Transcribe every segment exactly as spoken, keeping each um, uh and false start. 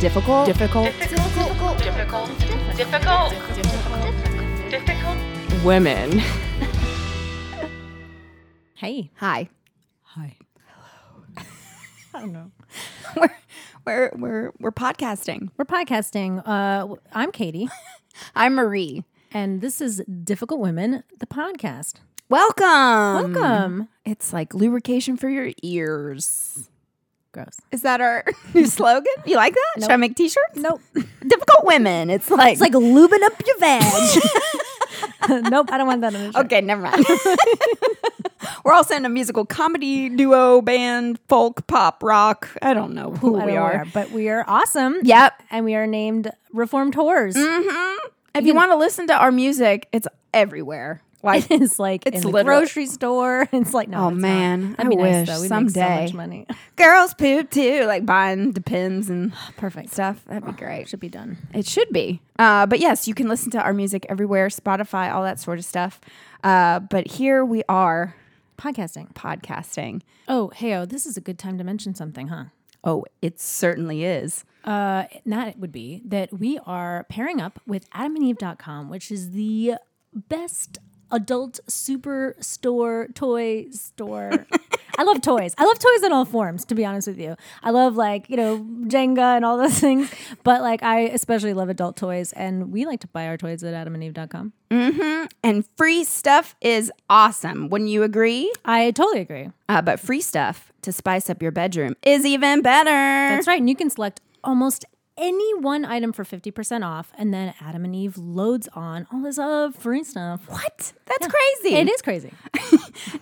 difficult, difficult, difficult, difficult, difficult, difficult, difficult women. Hey. Hi. Hi. Hello. I don't know. We're we're we're we're podcasting. We're podcasting. Uh, I'm Katie. I'm Marie. And this is Difficult Women, the podcast. Welcome. Welcome. It's like lubrication for your ears. Gross. Is that our new slogan? You like that? Nope. Should I make t-shirts? Nope. Difficult women. It's like it's like lubing up your vag. Nope, I don't want that on a shirt. Okay, never mind. We're also in a musical comedy duo, band, folk, pop, rock. I don't know who don't we know are. are. But we are awesome. Yep. And we are named Reformed Whores. Mm-hmm. If you, you want to listen to our music, it's everywhere. Like, it's like it's in the grocery store. It's like, no, oh, it's man. I mean, wish nice, someday. So much money. Girls poop too, like buying the pins and perfect stuff. That'd be great. Oh, should be done. It should be. Uh, but yes, you can listen to our music everywhere, Spotify, all that sort of stuff. Uh, but here we are. Podcasting. Podcasting. Oh, heyo, this is a good time to mention something, huh? Oh, it certainly is. Uh, not it would be that we are pairing up with Adam and Eve dot com, which is the best adult super store, toy store. I love toys. I love toys in all forms, to be honest with you. I love, like, you know, Jenga and all those things. But, like, I especially love adult toys. And we like to buy our toys at Adam and Eve dot com. Mm-hmm. And free stuff is awesome. Wouldn't you agree? I totally agree. Uh, but free stuff to spice up your bedroom is even better. That's right. And you can select almost any one item for fifty percent off, and then Adam and Eve loads on all this uh, free stuff. What? That's yeah. crazy. It is crazy.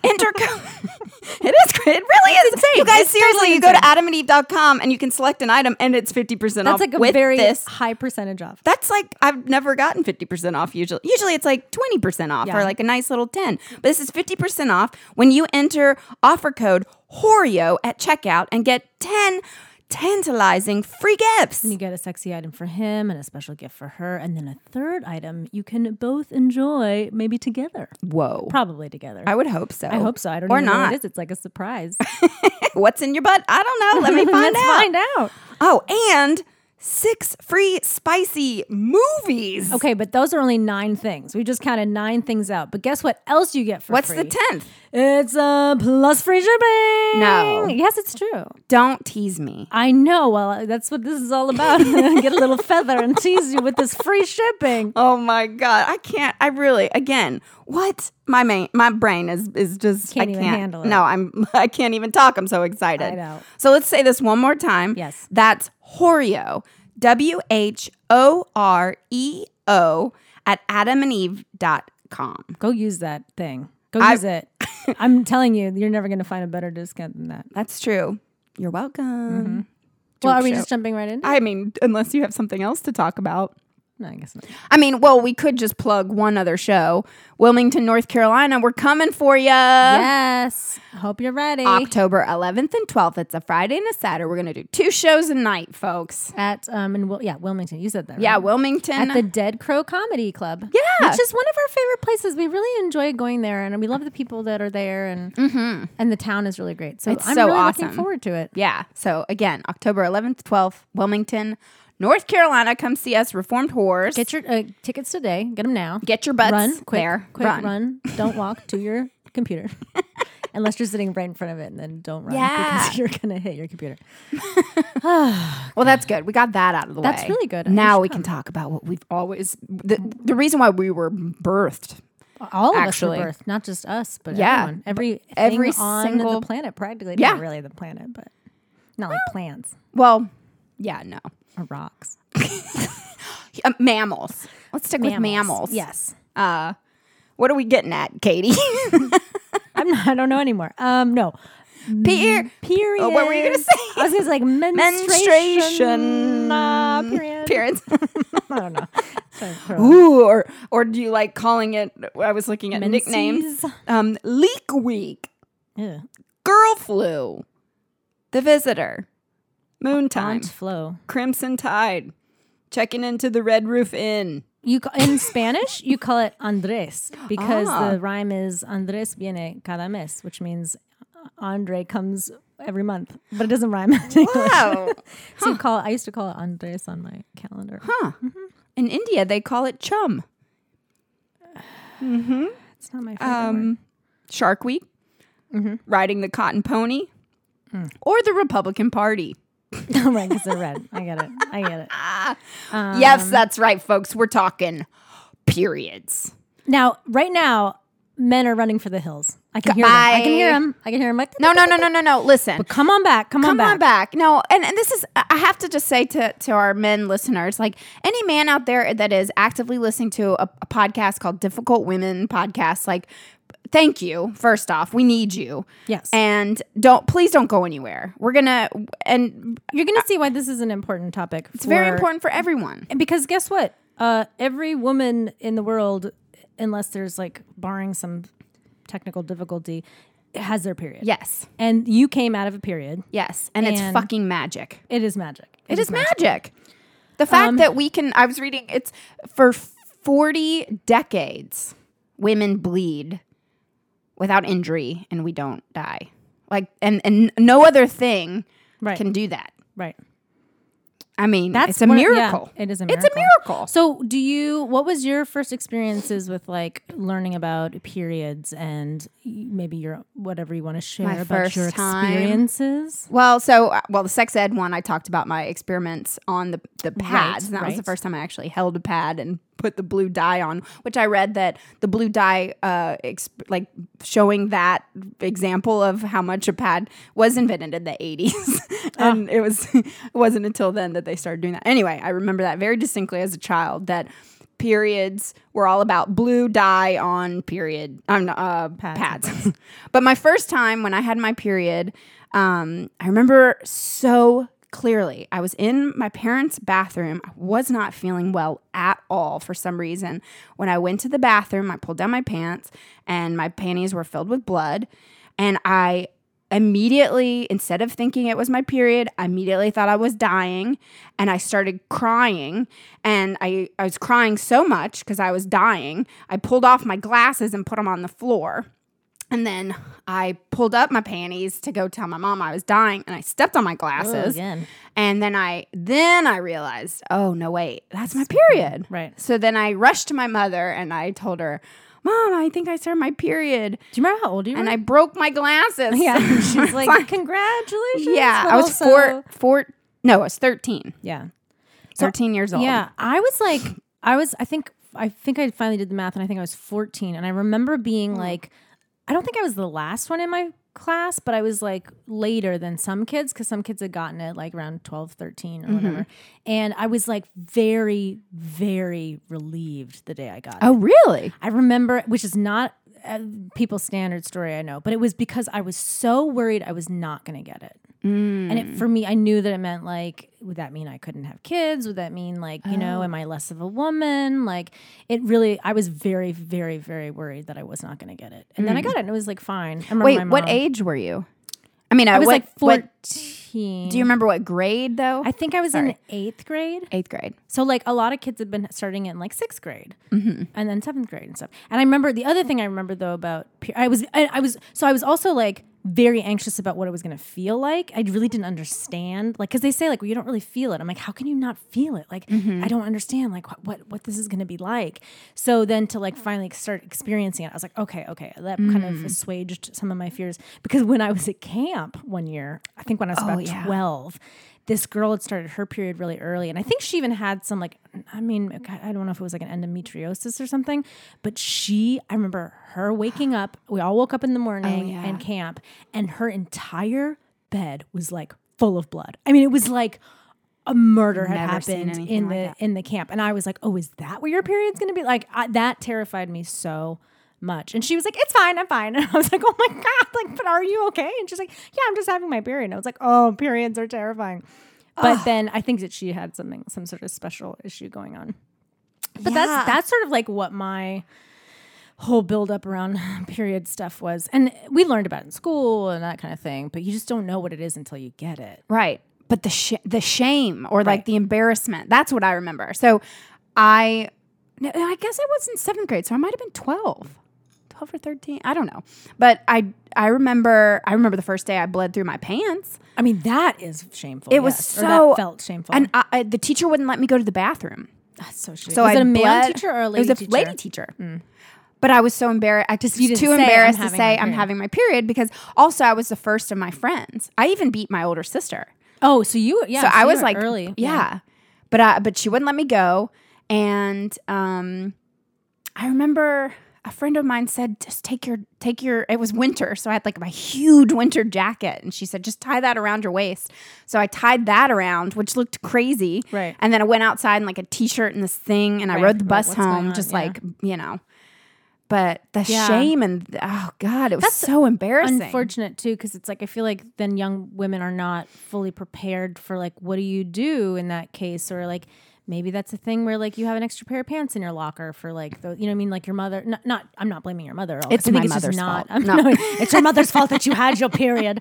Enter code. It is crazy. It really is insane. You guys, it's seriously, totally you go to Adam and Eve dot com and you can select an item and it's fifty percent That's off. That's like a with very this. high percentage off. That's like, I've never gotten fifty percent off usually. Usually it's like twenty percent off yeah. or like a nice little ten. But this is fifty percent off when you enter offer code Horeo at checkout and get ten tantalizing free gifts. And you get a sexy item for him and a special gift for her, and then a third item you can both enjoy, maybe together. Whoa. Probably together. I would hope so. I hope so. I don't or even not. know what it is. It's like a surprise. What's in your butt? I don't know. Let me find Let's out. Let's find out. Oh, and six free spicy movies. Okay, but those are only nine things. We just counted nine things out. But guess what else you get for What's free? What's the tenth? It's a plus free shipping. No. Yes, it's true. Don't tease me. I know. Well, that's what this is all about. Get a little feather and tease you with this free shipping. Oh my God. I can't. I really, again, what? My main, my brain is is just can't I even can't handle it. No, I'm I can't even talk. I'm so excited. I know. So let's say this one more time. Yes. That's Horeo, W H O R E O at adam and eve dot com. Go use that thing. Go I, use it. I'm telling you, you're never going to find a better discount than that. That's true. You're welcome. Mm-hmm. Well, are we show. just jumping right in? I mean, unless you have something else to talk about. No, I guess not. I mean, well, we could just plug one other show. Wilmington, North Carolina. We're coming for you. Yes. Hope you're ready. October eleventh and twelfth. It's a Friday and a Saturday. We're going to do two shows a night, folks. At, um, in, yeah, Wilmington. You said that, right? Yeah, Wilmington. At the Dead Crow Comedy Club. Yeah. Which is one of our favorite places. We really enjoy going there, and we love the people that are there, and mm-hmm. and the town is really great. So it's I'm so really awesome. looking forward to it. Yeah. So, again, October eleventh, twelfth, Wilmington, North Carolina. Come see us, Reformed Whores. Get your uh, tickets today. Get them now. Get your butts run quick, there. Quick run. run. Don't walk to your computer. Unless you're sitting right in front of it, and then don't run yeah. because you're going to hit your computer. Well, that's good. We got that out of the that's way. That's really good. I now we come. can talk about what we've always... The, the reason why we were birthed... All of Actually. us were birthed. Not just us, but yeah, everyone. Every, every on single... the planet, practically. Yeah. Not really the planet, but not like well, plants. Well, yeah, no. Or rocks. uh, mammals. Let's stick mammals. with mammals. Yes. Uh, what are we getting at, Katie? I'm not, I don't know anymore. Um, no. Peer. Period. Oh, what were you going to say? I was going to say like menstruation. Menstruation. Uh, period. Periods. I don't know. Ooh, or, or do you like calling it, I was looking at Menses. nicknames. Um, Leak Week. Yeah. Girl Flu. The Visitor. Moon time, Flow, Crimson Tide, checking into the Red Roof Inn. You ca- in Spanish, you call it Andrés because ah. the rhyme is Andrés viene cada mes, which means Andre comes every month, but it doesn't rhyme. Wow. So huh. you call it, I used to call it Andres on my calendar. Huh. Mm-hmm. In India, they call it chum. Mm-hmm. It's not my favorite um, word. Shark Week, mm-hmm. riding the cotton pony, mm. or the Republican Party. Oh, right, because they're red. I get it. I get it. Um, yes, that's right, folks. We're talking periods. Now, right now, men are running for the hills. I can hear them. I can hear them. I can hear them. Like, no, no, no, no, no, no. Listen. But come on back. Come on back. Come on back. No, and, and this is, I have to just say to, to our men listeners, like any man out there that is actively listening to a, a podcast called Difficult Women Podcast, like, thank you. First off, we need you. Yes. And don't, please don't go anywhere. We're going to, and you're going to uh, see why this is an important topic. It's for, very important for everyone. Because guess what? Uh, every woman in the world, unless there's like barring some technical difficulty, has their period. Yes. And you came out of a period. Yes. And, and it's fucking magic. It is magic. It, it is, is magic. magic. The fact um, that we can, I was reading, it's for forty decades, women bleed without injury and we don't die. Like, and, and no other thing right. can do that. Right. I mean, That's it's a miracle. Yeah, it is a miracle. It's a miracle. So do you, what was your first experiences with like learning about periods and maybe your, whatever you want to share my about your experiences? Time. Well, so, well, the sex ed one, I talked about my experiments on the, the pads. Right, and that right. was the first time I actually held a pad and put the blue dye on, which I read that the blue dye, uh, exp- like showing that example of how much a pad was invented in the eighties. and oh. it was, it wasn't until then that they started doing that. Anyway, I remember that very distinctly as a child, that periods were all about blue dye on period on uh, pads. pads. But my first time when I had my period, um, I remember so clearly, I was in my parents' bathroom. I was not feeling well at all for some reason. When I went to the bathroom, I pulled down my pants and my panties were filled with blood. And I immediately, instead of thinking it was my period, I immediately thought I was dying. And I started crying. And I, I was crying so much because I was dying. I pulled off my glasses and put them on the floor. And then I pulled up my panties to go tell my mom I was dying, and I stepped on my glasses. Ooh, again. And then I then I realized, oh, no, wait, that's my period. Right. So then I rushed to my mother, and I told her, Mom, I think I started my period. Do you remember how old you were? And I broke my glasses. Yeah. She's like, like, congratulations. Yeah, I was also... four, four, no, I was thirteen. Yeah. thirteen so, years old. Yeah, I was like, I was, I think, I think I finally did the math, and I think I was fourteen, and I remember being mm. like, I don't think I was the last one in my class, but I was like later than some kids because some kids had gotten it like around twelve, thirteen or mm-hmm. whatever. And I was like very, very relieved the day I got oh, it. Oh, really? I remember, which is not uh, people's standard story, I know, but it was because I was so worried I was not going to get it. Mm. And it, for me, I knew that it meant like, would that mean I couldn't have kids? Would that mean like, you oh. know, am I less of a woman? Like it really, I was very, very, very worried that I was not going to get it. And mm. then I got it and it was like, fine. I Wait, my mom, what age were you? I mean, I, I was what, like fourteen. What, do you remember what grade though? I think I was Sorry. in eighth grade. Eighth grade. So like a lot of kids had been starting in like sixth grade mm-hmm. and then seventh grade and stuff. And I remember the other thing I remember though about, I was, I, I was, so I was also like, very anxious about what it was going to feel like. I really didn't understand. Like, because they say, like, well, you don't really feel it. I'm like, how can you not feel it? Like, mm-hmm. I don't understand, like, what what, what this is going to be like. So then to, like, finally start experiencing it, I was like, okay, okay. That mm. kind of assuaged some of my fears. Because when I was at camp one year, I think when I was oh, about yeah. twelve, this girl had started her period really early. And I think she even had some, like, I mean, I don't know if it was, like, an endometriosis or something. But she, I remember her waking up. We all woke up in the morning oh, yeah. and camp. And her entire bed was like full of blood. I mean, it was like a murder had Never happened in the like in the camp. And I was like, oh, is that what your period's going to be? Like I, that terrified me so much. And she was like, it's fine. I'm fine. And I was like, oh my God, like, but are you okay? And she's like, yeah, I'm just having my period. And I was like, oh, periods are terrifying. But oh. then I think that she had something, some sort of special issue going on. But yeah. that's that's sort of like what my whole build up around period stuff was, and we learned about it in school and that kind of thing, but you just don't know what it is until you get it. Right. But the sh- the shame or right. like the embarrassment, that's what I remember. So I, I guess I was in seventh grade, so I might've been twelve. twelve or thirteen. I don't know. But I I remember I remember the first day I bled through my pants. I mean, that is shameful. It yes. was so. Or that felt shameful. And I, I, the teacher wouldn't let me go to the bathroom. That's so shitty. So was I it a male bled, teacher or a lady teacher? It was a teacher. lady teacher. Mm. But I was so embarrassed. I just was too embarrassed to say I'm having my period because also I was the first of my friends. I even beat my older sister. Oh, so you, yeah. So, so I was like, early. Yeah. yeah. But I, but she wouldn't let me go. And um, I remember a friend of mine said, just take your, take your, it was winter. So I had like my huge winter jacket. And she said, just tie that around your waist. So I tied that around, which looked crazy. Right. And then I went outside in like a t-shirt and this thing. And right. I rode the bus What's home, just yeah. like, you know. But the yeah. shame and, oh, God, it was That's so embarrassing. Unfortunate, too, because it's like I feel like then young women are not fully prepared for, like, what do you do in that case? Or, like, maybe that's a thing where, like, you have an extra pair of pants in your locker for, like, the, you know what I mean? Like, your mother, not, not I'm not blaming your mother at all. It's I think my it's mother's just not, fault. No. No, it's your mother's fault that you had your period.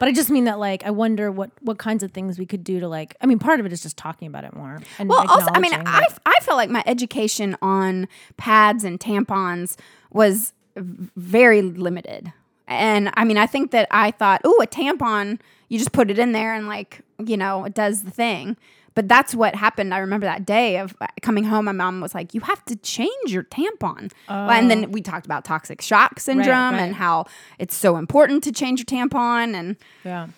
But I just mean that, like, I wonder what, what kinds of things we could do to, like, I mean, part of it is just talking about it more. And well, also, I mean, I, I feel like my education on pads and tampons was very limited. And, I mean, I think that I thought, oh, a tampon, you just put it in there and, like, you know, it does the thing. But that's what happened. I remember that day of coming home. My mom was like, you have to change your tampon. Oh. And then we talked about toxic shock syndrome right, right. and how it's so important to change your tampon. And yeah. So,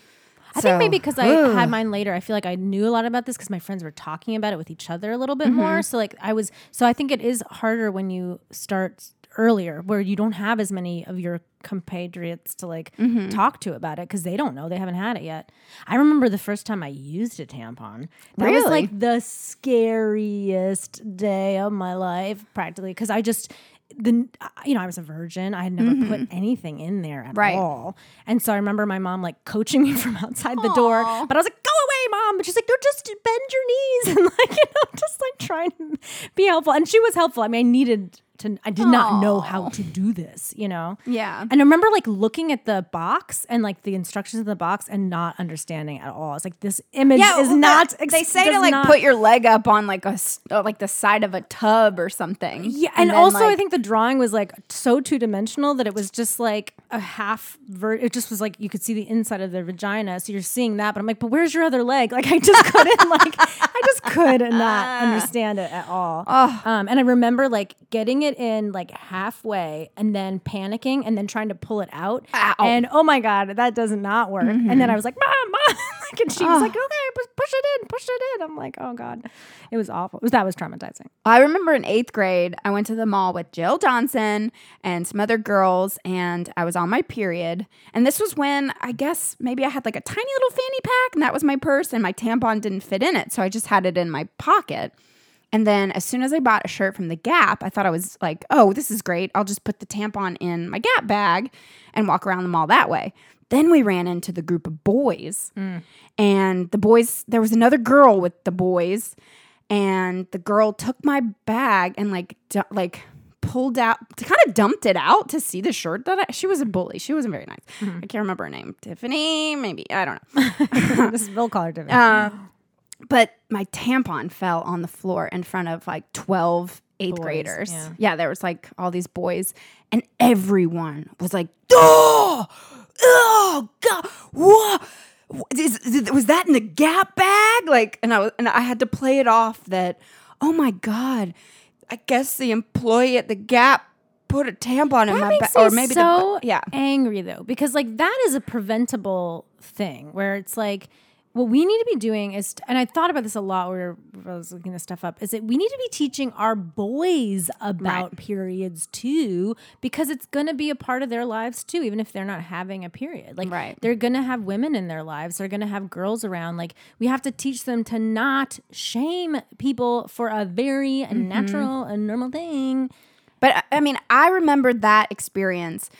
I think maybe because I had mine later, I feel like I knew a lot about this because my friends were talking about it with each other a little bit mm-hmm. more. So like I was, so I think it is harder when you start earlier where you don't have as many of your compatriots to like mm-hmm. talk to about it because they don't know, they haven't had it yet. I remember the first time I used a tampon. That really? was like the scariest day of my life practically because I just the you know I was a virgin. I had never mm-hmm. put anything in there at right. all. And so I remember my mom like coaching me from outside Aww. the door, but I was like, go away, mom. But she's like, no, just bend your knees and like you know just like trying to be helpful. And she was helpful. I mean I needed To, I did Aww. not know how to do this, you know? Yeah. And I remember like looking at the box and like the instructions in the box and not understanding at all. It's like this image yeah, is well, not. Ex- they say to like not- put your leg up on like a like the side of a tub or something. Yeah. And, and then, also like, I think the drawing was like so two dimensional that it was just like a half. Ver- it just was like you could see the inside of the vagina. So you're seeing that. But I'm like, but where's your other leg? Like I just couldn't like I just could not understand it at all. Oh. Um, and I remember like getting it in like halfway and then panicking and then trying to pull it out. Ow. And oh my God, that does not work. Mm-hmm. And then I was like, mom, mom. Like, and she oh. was like, okay, push it in, push it in. I'm like, oh God. It was awful. It was, that was traumatizing. I remember in eighth grade, I went to the mall with Jill Johnson and some other girls and I was on my period. And this was when I guess maybe I had like a tiny little fanny pack and that was my purse and my tampon didn't fit in it. So I just had it in my pocket. And then as soon as I bought a shirt from the Gap, I thought I was like, oh, this is great. I'll just put the tampon in my Gap bag and walk around the mall that way. Then we ran into the group of boys. Mm. And the boys, there was another girl with the boys. And the girl took my bag and like d- like pulled out, kind of dumped it out to see the shirt that I, she was a bully. She wasn't very nice. Mm-hmm. I can't remember her name. Tiffany, maybe. I don't know. This is Bill Collar Tiffany. Uh, But my tampon fell on the floor in front of like twelve eighth boys, graders. Yeah. yeah, there was like all these boys. And everyone was like, oh, oh God, what? Is, is, was that in the Gap bag? Like, and I, and I had to play it off that, oh my God, I guess the employee at the Gap put a tampon that in my bag. Or maybe so the, yeah. angry though, because like that is a preventable thing where it's like, what we need to be doing is, and I thought about this a lot when I was looking this stuff up, is that we need to be teaching our boys about right. periods too, because it's going to be a part of their lives too, even if they're not having a period. Like right. they're going to have women in their lives. They're going to have girls around. Like we have to teach them to not shame people for a very mm-hmm. natural and normal thing. But I mean, I remember that experience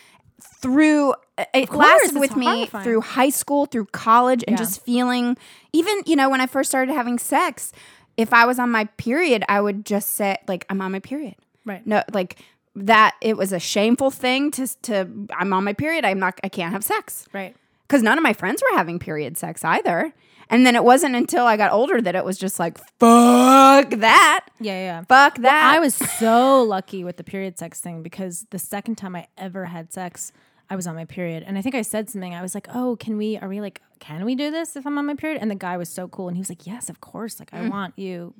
through it course, lasted with me horrifying. through high school, through college, and yeah. just feeling, even, you know, when I first started having sex, if I was on my period, I would just say, like, I'm on my period. Right. No, like, that, it was a shameful thing to, to I'm on my period, I'm not, I can't have sex. Right. Because none of my friends were having period sex either. And then it wasn't until I got older that it was just like, fuck that. Yeah, yeah. Fuck that. Well, I was so lucky with the period sex thing because the second time I ever had sex, I was on my period. And I think I said something. I was like, oh, can we, are we like, can we do this if I'm on my period? And the guy was so cool. And he was like, yes, of course. Like, mm. I want you.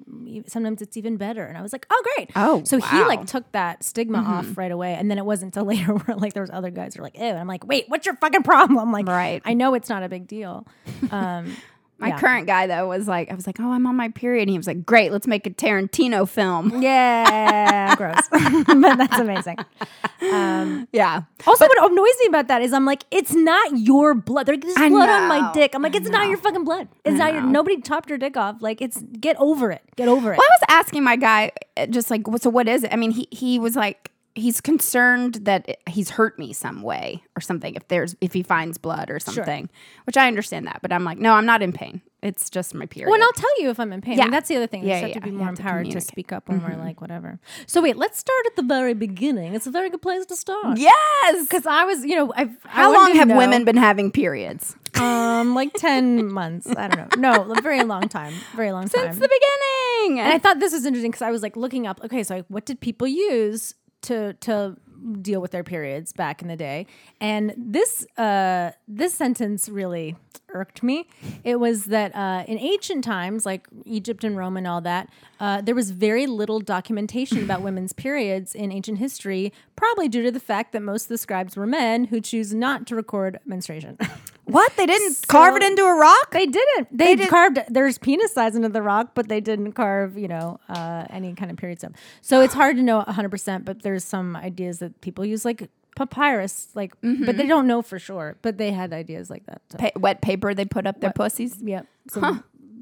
Sometimes it's even better. And I was like, oh, great. Oh, so wow. He like took that stigma mm-hmm. off right away. And then it wasn't until later where like there was other guys who were like, ew. And I'm like, wait, what's your fucking problem? Like, right. I know it's not a big deal. Um, my yeah. current guy, though, was like, I was like, oh, I'm on my period. And he was like, great, let's make a Tarantino film. Yeah. Gross. But that's amazing. Um, yeah. Also, but what annoys me about that is I'm like, it's not your blood. Like, there's I blood know. on my dick. I'm like, it's not your fucking blood. It's not your, nobody chopped your dick off. Like, it's, get over it. Get over it. Well, I was asking my guy, just like, so what is it? I mean, he he was like, he's concerned that he's hurt me some way or something if there's if he finds blood or something, sure. Which I understand that. But I'm like, no, I'm not in pain. It's just my period. Well, and I'll tell you if I'm in pain. Yeah. I mean, that's the other thing. You yeah, just yeah, have to be more empowered to, to speak up when mm-hmm. we're like, whatever. So wait, let's start at the very beginning. It's a very good place to start. Yes! Because I was, you know, I've... How long have know, women been having periods? Um, Like ten months. I don't know. No, a very long time. Very long Since time. Since the beginning! And I thought this was interesting because I was like looking up, okay, so like, what did people use to to deal with their periods back in the day. And this uh, this sentence really irked me. It was that uh, in ancient times, like Egypt and Rome and all that, uh, there was very little documentation about women's periods in ancient history, probably due to the fact that most of the scribes were men who choose not to record menstruation. What? They didn't so carve it into a rock? They didn't. They, they did. carved, there's penis size into the rock, but they didn't carve, you know, uh, any kind of period stuff. So it's hard to know one hundred percent, but there's some ideas that people use like papyrus, like, mm-hmm. but they don't know for sure, but they had ideas like that. So. Pa- wet paper they put up their wet, pussies? Yep. So huh.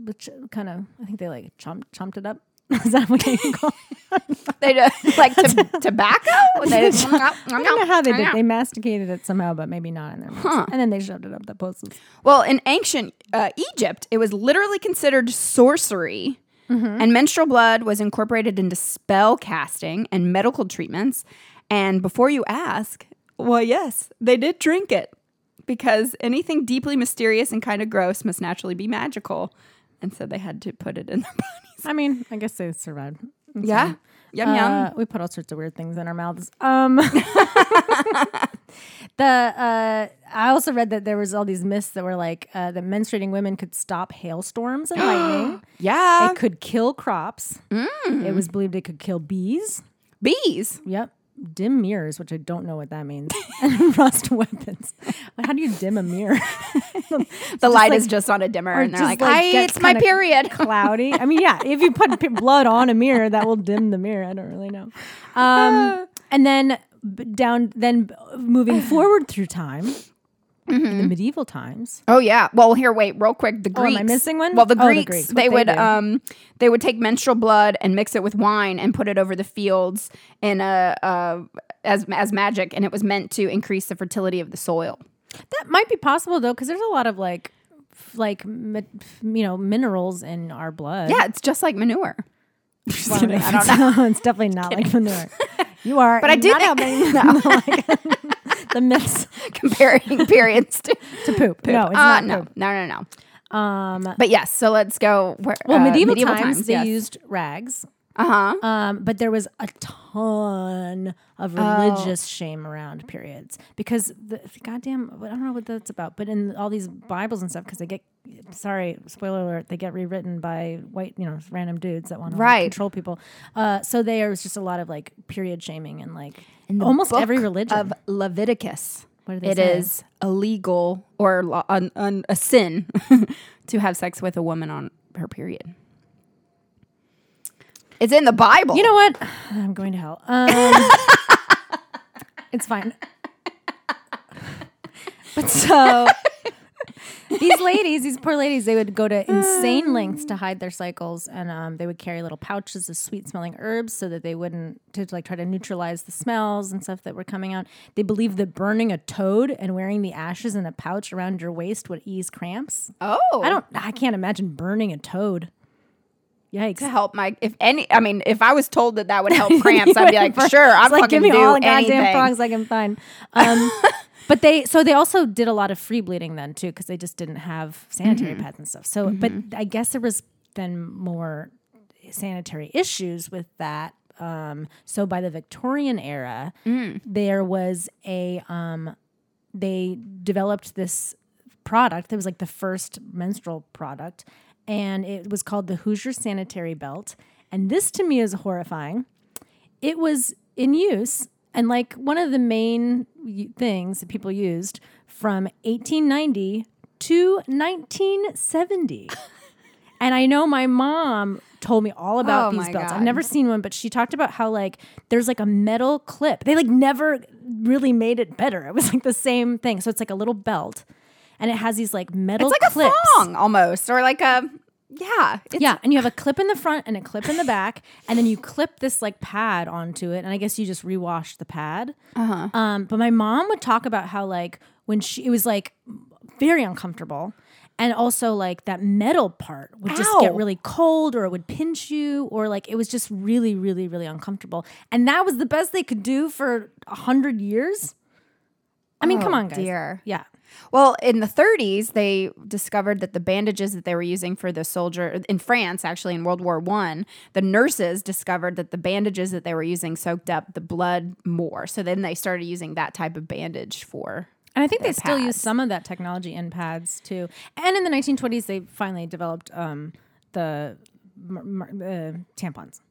Which kind of, I think they like chomp, chomped it up. Is that what you call it? They do, like to, tobacco? They just, I don't know how they did. They masticated it somehow, but maybe not in their mouth. Huh. And then they shoved it up the pussies. Well, in ancient uh, Egypt, it was literally considered sorcery. Mm-hmm. And menstrual blood was incorporated into spell casting and medical treatments. And before you ask, well, yes, they did drink it. Because anything deeply mysterious and kind of gross must naturally be magical. And so they had to put it in their bodies. I mean, I guess they survived. It's yeah. Fine. Yum, uh, yum. We put all sorts of weird things in our mouths. Um, the uh, I also read that there was all these myths that were like uh, that menstruating women could stop hailstorms and lightning. Yeah. It could kill crops. Mm. It was believed it could kill bees. Bees? Yep. Dim mirrors, which I don't know what that means, and rust weapons. Like, how do you dim a mirror? the so light like, is just on a dimmer, and they're like, like it's my period. Cloudy. I mean, yeah, if you put p- blood on a mirror, that will dim the mirror. I don't really know. Um, and then down, then moving forward through time, mm-hmm. in the medieval times. Oh yeah. Well, here, wait, real quick. The Greeks. Oh, am I missing one? Well, the Greeks. Oh, the Greeks. They, they would do. um they would take menstrual blood and mix it with wine and put it over the fields in a uh as as magic, and it was meant to increase the fertility of the soil. That might be possible though, because there's a lot of like like you know minerals in our blood. Yeah, it's just like manure. Well, kidding, I don't know. No, it's definitely not kidding. Like manure. You are, but I do not think helping. No. The myths comparing periods to, to poop. poop. No, it's uh, not no. poop. No, no, no, no. Um, but yes, so let's go. Where, well, uh, medieval, medieval times, times they yes. used rags. Uh huh. Um, but there was a ton of religious oh. shame around periods because the goddamn, I don't know what that's about. But in all these Bibles and stuff, because they get, sorry, spoiler alert, they get rewritten by white, you know, random dudes that want right. to control people. Uh, so there was just a lot of like period shaming and like in almost book every religion of Leviticus. What do they it say? Is illegal or lo- un, un, a sin to have sex with a woman on her period. It's in the Bible. You know what? I'm going to hell. Um, it's fine. But so these ladies, these poor ladies, they would go to insane lengths to hide their cycles, and um, they would carry little pouches of sweet-smelling herbs so that they wouldn't to like try to neutralize the smells and stuff that were coming out. They believed that burning a toad and wearing the ashes in a pouch around your waist would ease cramps. Oh, I don't. I can't imagine burning a toad. Yikes. To help my, if any, I mean, if I was told that that would help cramps, I'd be like, sure, I'm like, fucking do anything. Give me all the goddamn frogs I can find. Um, But they, so they also did a lot of free bleeding then too, because they just didn't have sanitary mm-hmm. pads and stuff. So, mm-hmm. but I guess there was then more sanitary issues with that. Um, so by the Victorian era, mm. there was a, um, they developed this product that was like the first menstrual product, and it was called the Hoosier Sanitary Belt. And this to me is horrifying. It was in use, and like one of the main things that people used from eighteen ninety to nineteen seventy. And I know my mom told me all about oh these belts. God. I've never seen one, but she talked about how like there's like a metal clip. They like never really made it better. It was like the same thing. So it's like a little belt, and it has these like metal clips. It's like clips. A thong almost, or like a... Yeah. It's yeah. And you have a clip in the front and a clip in the back, and then you clip this like pad onto it. And I guess you just rewash the pad. Uh-huh. Um, but my mom would talk about how like when she, it was like very uncomfortable. And also like that metal part would Ow. Just get really cold, or it would pinch you, or like it was just really, really, really uncomfortable. And that was the best they could do for a hundred years. I mean, oh, come on, guys. Dear. Yeah. Well, in the thirties, they discovered that the bandages that they were using for the soldier in France, actually in World War One, the nurses discovered that the bandages that they were using soaked up the blood more. So then they started using that type of bandage for. And I think they pads. Still use some of that technology in pads too. And in the nineteen twenties, they finally developed um, the uh, tampons.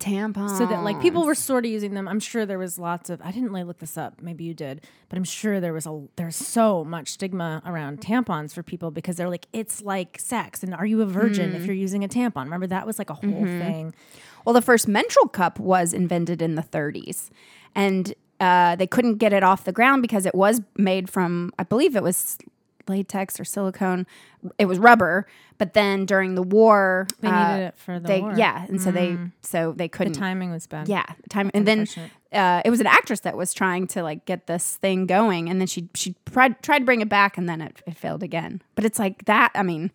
Tampons. So that like people were sort of using them. I'm sure there was lots of, I didn't really look this up. Maybe you did, but I'm sure there was a, there's so much stigma around tampons for people, because they're like, it's like sex, and are you a virgin mm. if you're using a tampon? Remember that was like a whole mm-hmm. thing. Well, the first menstrual cup was invented in the thirties, and uh, they couldn't get it off the ground because it was made from, I believe it was latex or silicone. It was rubber, but then during the war they uh, needed it for the they, war. Yeah, and so mm. they so they couldn't. The timing was bad. Yeah, the time. That's and then uh, it was an actress that was trying to like get this thing going, and then she she tried tried to bring it back, and then it, it failed again. But it's like that. I mean,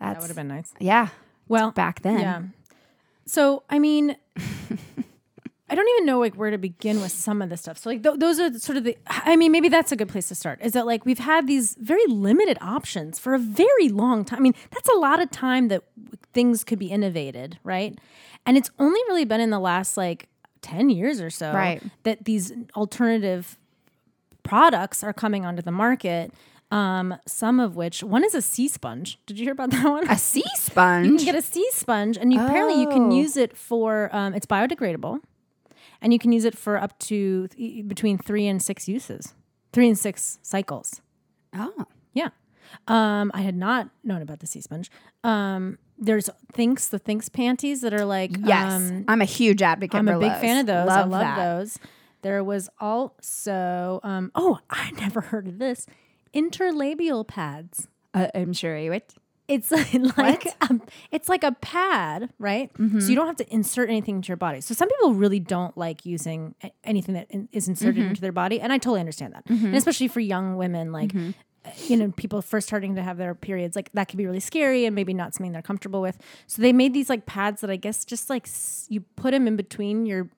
that's, that would have been nice. Yeah. Well, back then. Yeah. So I mean. I don't even know like where to begin with some of this stuff. So like th- those are sort of the, I mean, maybe that's a good place to start, is that like we've had these very limited options for a very long time. I mean, that's a lot of time that things could be innovated, right? And it's only really been in the last like ten years or so right. that these alternative products are coming onto the market. Um, some of which, one is a sea sponge. Did you hear about that one? A sea sponge? You can get a sea sponge, and you, oh. apparently you can use it for, um, it's biodegradable. And you can use it for up to th- between three and six uses, three and six cycles. Oh. Yeah. Um, I had not known about the sea sponge. Um, there's Thinx, the Thinx panties that are like. Yes. Um, I'm a huge advocate I'm for those. I'm a big fan of those. Love I love that. Those. There was also, um, oh, I never heard of this, interlabial pads. Uh, I'm sure you would. It's like um, it's like a pad, right? Mm-hmm. So you don't have to insert anything into your body. So some people really don't like using anything that in, is inserted mm-hmm. into their body, and I totally understand that. Mm-hmm. And especially for young women, like mm-hmm. you know, people first starting to have their periods, like that could be really scary and maybe not something they're comfortable with. So they made these like pads that I guess just like s- you put them in between your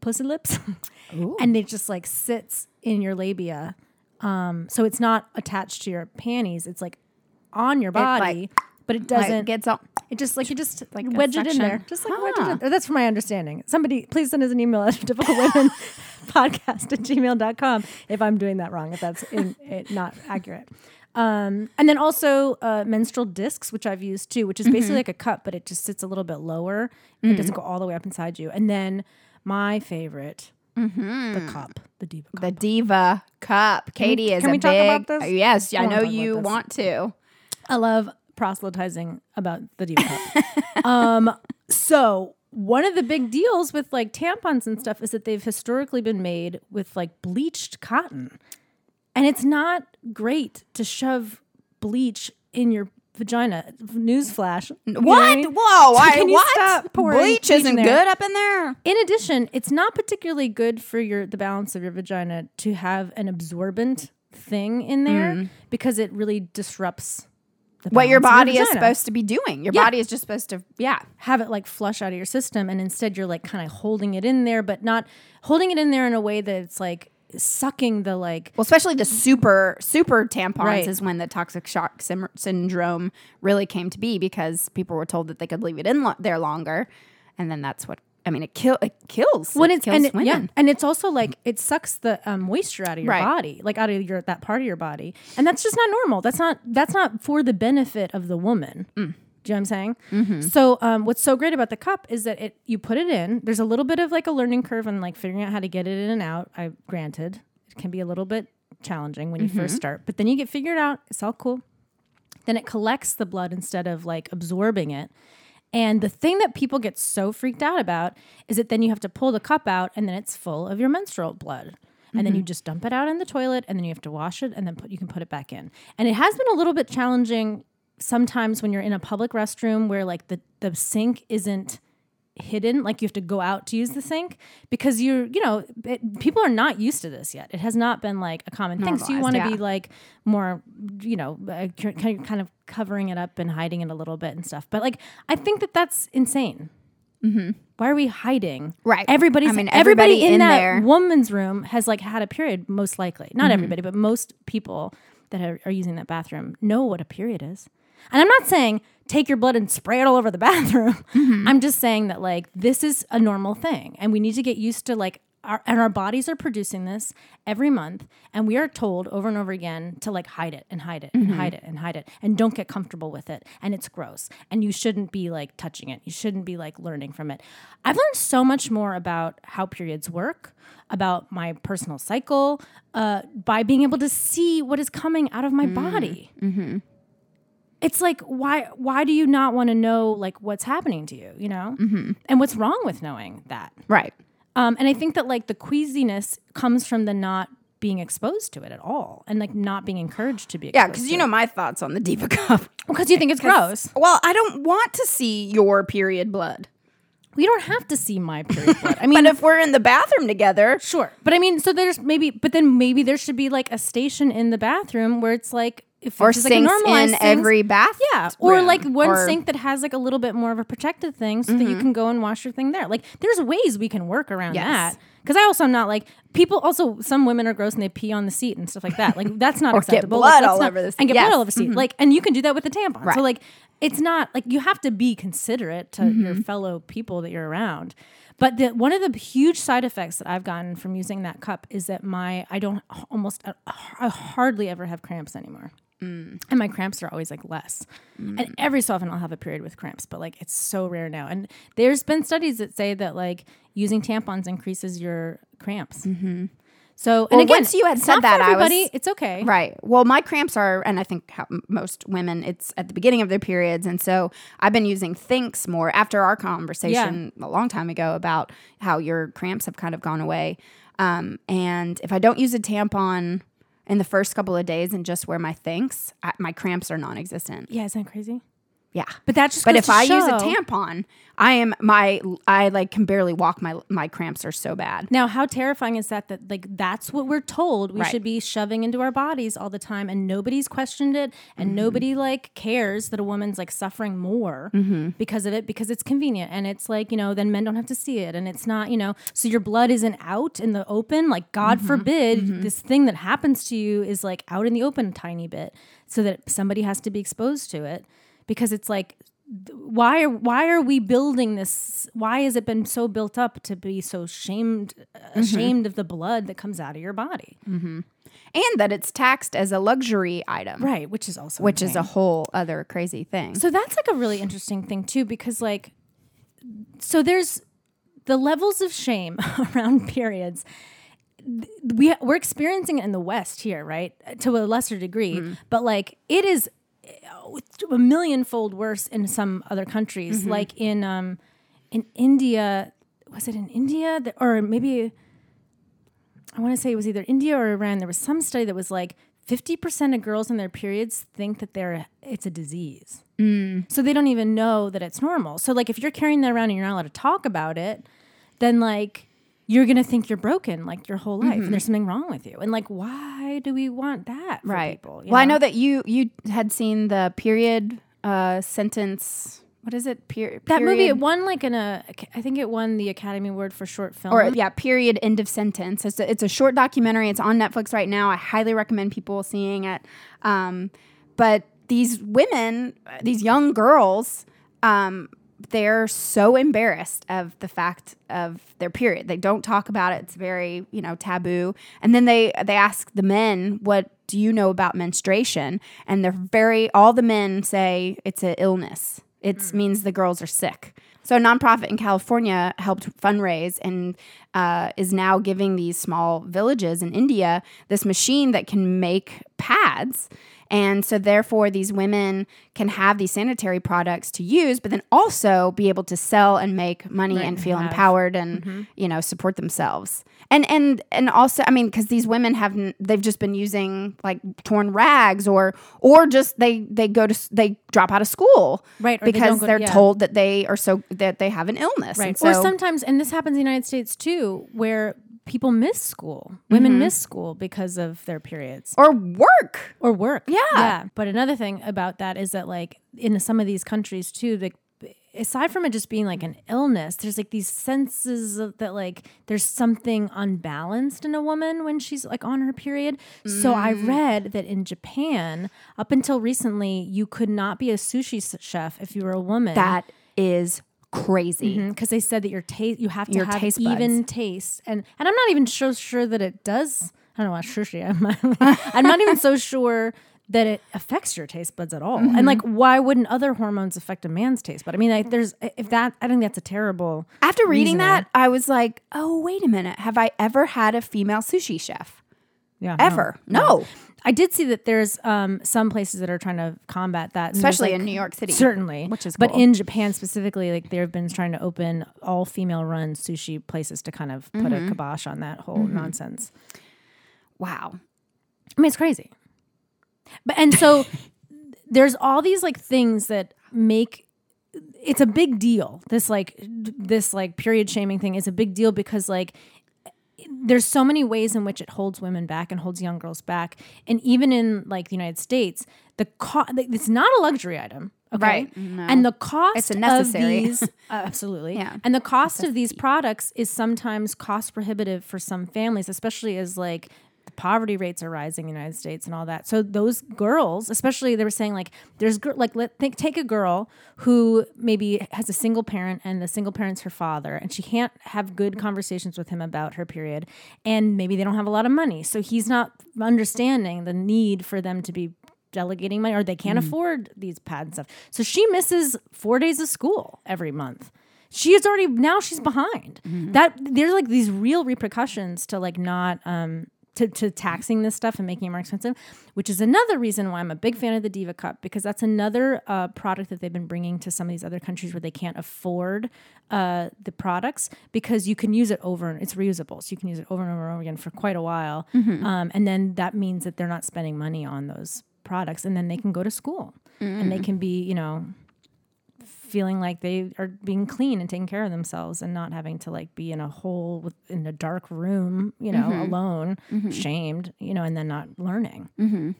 pussy lips, and it just like sits in your labia. Um, so it's not attached to your panties. It's like on your body, it like, but it doesn't like gets all, it just like you just like wedge it in there, just like huh. wedge it in there. That's from my understanding. Somebody please send us an email at difficult women podcast at gmail dot com if I'm doing that wrong, if that's in, it not accurate. Um, and then also uh, menstrual discs, which I've used too, which is basically mm-hmm. like a cup, but it just sits a little bit lower. Mm-hmm. It doesn't go all the way up inside you. And then my favorite, mm-hmm. the cup, the Diva Cup. The Diva Cup. Katie can we, is can a we big, talk about this? Yes, I, I know you want to. I love proselytizing about the Diva Cup. um, so one of the big deals with like tampons and stuff is that they've historically been made with like bleached cotton. And it's not great to shove bleach in your vagina. Newsflash. What? Know what I mean? Whoa. So I, can you what? Stop pouring bleach isn't bleach good up in there? In addition, it's not particularly good for your the balance of your vagina to have an absorbent thing in there mm. because it really disrupts what your body your is supposed to be doing. Your yeah. body is just supposed to, yeah. have it like flush out of your system, and instead you're like kind of holding it in there, but not holding it in there in a way that it's like sucking the like... Well, especially the super, super tampons right. is when the toxic shock sim- syndrome really came to be, because people were told that they could leave it in lo- there longer. And then that's what... I mean, it, kill, it kills. When it kills and women. It, yeah. And it's also like, it sucks the um, moisture out of your right. body, like out of your that part of your body. And that's just not normal. That's not that's not for the benefit of the woman. Mm. Do you know what I'm saying? Mm-hmm. So um, what's so great about the cup is that it you put it in. There's a little bit of like a learning curve and like figuring out how to get it in and out. I granted, it can be a little bit challenging when mm-hmm. you first start. But then you get figured out. It's all cool. Then it collects the blood instead of like absorbing it. And the thing that people get so freaked out about is that then you have to pull the cup out and then it's full of your menstrual blood. And mm-hmm. then you just dump it out in the toilet and then you have to wash it and then put, you can put it back in. And it has been a little bit challenging sometimes when you're in a public restroom where like the, the sink isn't hidden, like you have to go out to use the sink because you're, you know, it, people are not used to this yet. It has not been like a common thing. Normalized, so you want to yeah. be like more, you know, uh, kind of covering it up and hiding it a little bit and stuff. But like, I think that that's insane. Mm-hmm. Why are we hiding? Right. Everybody's, I mean, everybody, everybody in, in that there. woman's room has like had a period, most likely. Not mm-hmm. everybody, but most people that are, are using that bathroom know what a period is. And I'm not saying take your blood and spray it all over the bathroom. Mm-hmm. I'm just saying that like this is a normal thing and we need to get used to like our, and our bodies are producing this every month, and we are told over and over again to like hide it and hide it and mm-hmm. hide it and hide it and don't get comfortable with it, and it's gross and you shouldn't be like touching it. You shouldn't be like learning from it. I've learned so much more about how periods work, about my personal cycle, uh, by being able to see what is coming out of my mm-hmm. body. Mm-hmm. It's like, why why do you not want to know, like, what's happening to you, you know? Mm-hmm. And what's wrong with knowing that? Right. Um, and I think that, like, the queasiness comes from the not being exposed to it at all and, like, not being encouraged to be exposed. Yeah, because you know my thoughts on the Diva Cup. Because you think it's gross. Well, I don't want to see your period blood. We don't have to see my period blood. I mean, but if we're in the bathroom together. Sure. But I mean, so there's maybe, but then maybe there should be, like, a station in the bathroom where it's, like, If or sinks like in sinks. every bath, yeah, or room, like one or sink that has like a little bit more of a protected thing, so mm-hmm. that you can go and wash your thing there. Like, there's ways we can work around yes. that. Because I also am not like people. Also, some women are gross and they pee on the seat and stuff like that. Like, that's not or acceptable. Get blood like, all not, over the seat. and get yes. blood all over the seat. Mm-hmm. Like, and you can do that with the tampon. Right. So like, it's not like you have to be considerate to mm-hmm. your fellow people that you're around. But the, one of the huge side effects that I've gotten from using that cup is that my I don't almost I hardly ever have cramps anymore. Mm. And my cramps are always like less. Mm. And every so often I'll have a period with cramps, but like it's so rare now. And there's been studies that say that like using tampons increases your cramps. Mm-hmm. So, well, and again, once you had said that, I was, it's okay. Right. Well, my cramps are, and I think how most women, it's at the beginning of their periods. And so I've been using Thinx more after our conversation yeah. a long time ago about how your cramps have kind of gone away. Um, and if I don't use a tampon in the first couple of days and just wear my Thinx, I, my cramps are non-existent. Yeah, isn't that crazy? Yeah, but that just. But if I show. use a tampon, I am my I like can barely walk. My my cramps are so bad. Now, how terrifying is that? That like that's what we're told we right. should be shoving into our bodies all the time, and nobody's questioned it, and mm-hmm. nobody like cares that a woman's like suffering more mm-hmm. because of it, because it's convenient, and it's like, you know, then men don't have to see it, and it's not, you know, so your blood isn't out in the open. Like, God mm-hmm. forbid, mm-hmm. this thing that happens to you is like out in the open a tiny bit, so that somebody has to be exposed to it. Because it's like, why are why are we building this? Why has it been so built up to be so shamed, mm-hmm. ashamed of the blood that comes out of your body, mm-hmm. and that it's taxed as a luxury item, right? Which is also which insane. is a whole other crazy thing. So that's like a really interesting thing too, because like, so there's the levels of shame around periods. We we're experiencing it in the West here, right, to a lesser degree, mm. but like it is. A million fold worse in some other countries, mm-hmm. like in um, in India. Was it in India that, or maybe I want to say it was either India or Iran? There was some study that was like fifty percent of girls in their periods think that they're it's a disease, mm. so they don't even know that it's normal. So like if you're carrying that around and you're not allowed to talk about it, then like you're gonna think you're broken like your whole life, mm-hmm. and there's something wrong with you. And like, why do we want that for right. people? You well, know? I know that you you had seen the period uh, sentence what is it? Period. That movie, it won like in a, I think it won the Academy Award for short film. Or yeah, period, end of sentence. It's a, it's a short documentary. It's on Netflix right now. I highly recommend people seeing it. Um, but these women, these young girls, um, they're so embarrassed of the fact of their period. They don't talk about it. It's very, you know, taboo. And then they, they ask the men, what do you know about menstruation? And they're very, all the men say it's an illness. It mm. means the girls are sick. So a nonprofit in California helped fundraise and uh, is now giving these small villages in India this machine that can make pads. And so therefore these women can have these sanitary products to use, but then also be able to sell and make money right, and feel have. empowered and, mm-hmm. you know, support themselves. And, and, and also, I mean, cause these women haven't, they've just been using like torn rags or, or just they, they go to, they drop out of school right, because they don't go, they're yeah. told that they are so, that they have an illness. Right. And so, or sometimes, and this happens in the United States too, where people miss school. Women mm-hmm. miss school because of their periods. Or work. Or work. Yeah. yeah. But another thing about that is that like in some of these countries too, the, aside from it just being like an illness, there's like these senses of, that like there's something unbalanced in a woman when she's like on her period. Mm. So I read that in Japan, up until recently, you could not be a sushi chef if you were a woman. That is crazy because mm-hmm, they said that your taste you have to your have taste even buds. taste and and I'm not even so sure that it does. I don't know about sushi. I'm not, I'm not even so sure that it affects your taste buds at all. Mm-hmm. And like, why wouldn't other hormones affect a man's taste bud? I mean, like, there's if that I think that's a terrible. After reading reasoning. that, I was like, oh wait a minute, have I ever had a female sushi chef? Yeah, ever? No. no. I did see that there's um, some places that are trying to combat that. Especially like, in New York City. Certainly. Which is cool. But in Japan specifically, like they've been trying to open all female-run sushi places to kind of put mm-hmm. a kibosh on that whole mm-hmm. nonsense. Wow. I mean, it's crazy. But and so there's all these like things that make, it's a big deal. This like, this like period shaming thing is a big deal because like, there's so many ways in which it holds women back and holds young girls back. And even in like the United States, the co- it's not a luxury item. Okay? Right. No. And the cost it's a necessary. of these, uh, absolutely. Yeah. And the cost necessary. of these products is sometimes cost prohibitive for some families, especially as like the poverty rates are rising in the United States and all that. So those girls, especially they were saying like, there's gr- like, let think, take a girl who maybe has a single parent and the single parent's her father and she can't have good conversations with him about her period. And maybe they don't have a lot of money. So he's not understanding the need for them to be delegating money or they can't mm. afford these pads and stuff. So she misses four days of school every month. She is already, now she's behind mm-hmm. that. There's like these real repercussions to like not, um, To, to taxing this stuff and making it more expensive, which is another reason why I'm a big fan of the Diva Cup, because that's another uh, product that they've been bringing to some of these other countries where they can't afford uh, the products, because you can use it over, and it's reusable, so you can use it over and over and over again for quite a while. Mm-hmm. Um, and then that means that they're not spending money on those products, and then they can go to school, mm-hmm. and they can be, you know, feeling like they are being clean and taking care of themselves and not having to like be in a hole with, in a dark room, you know, mm-hmm. alone, mm-hmm. shamed, you know, and then not learning. Mm-hmm.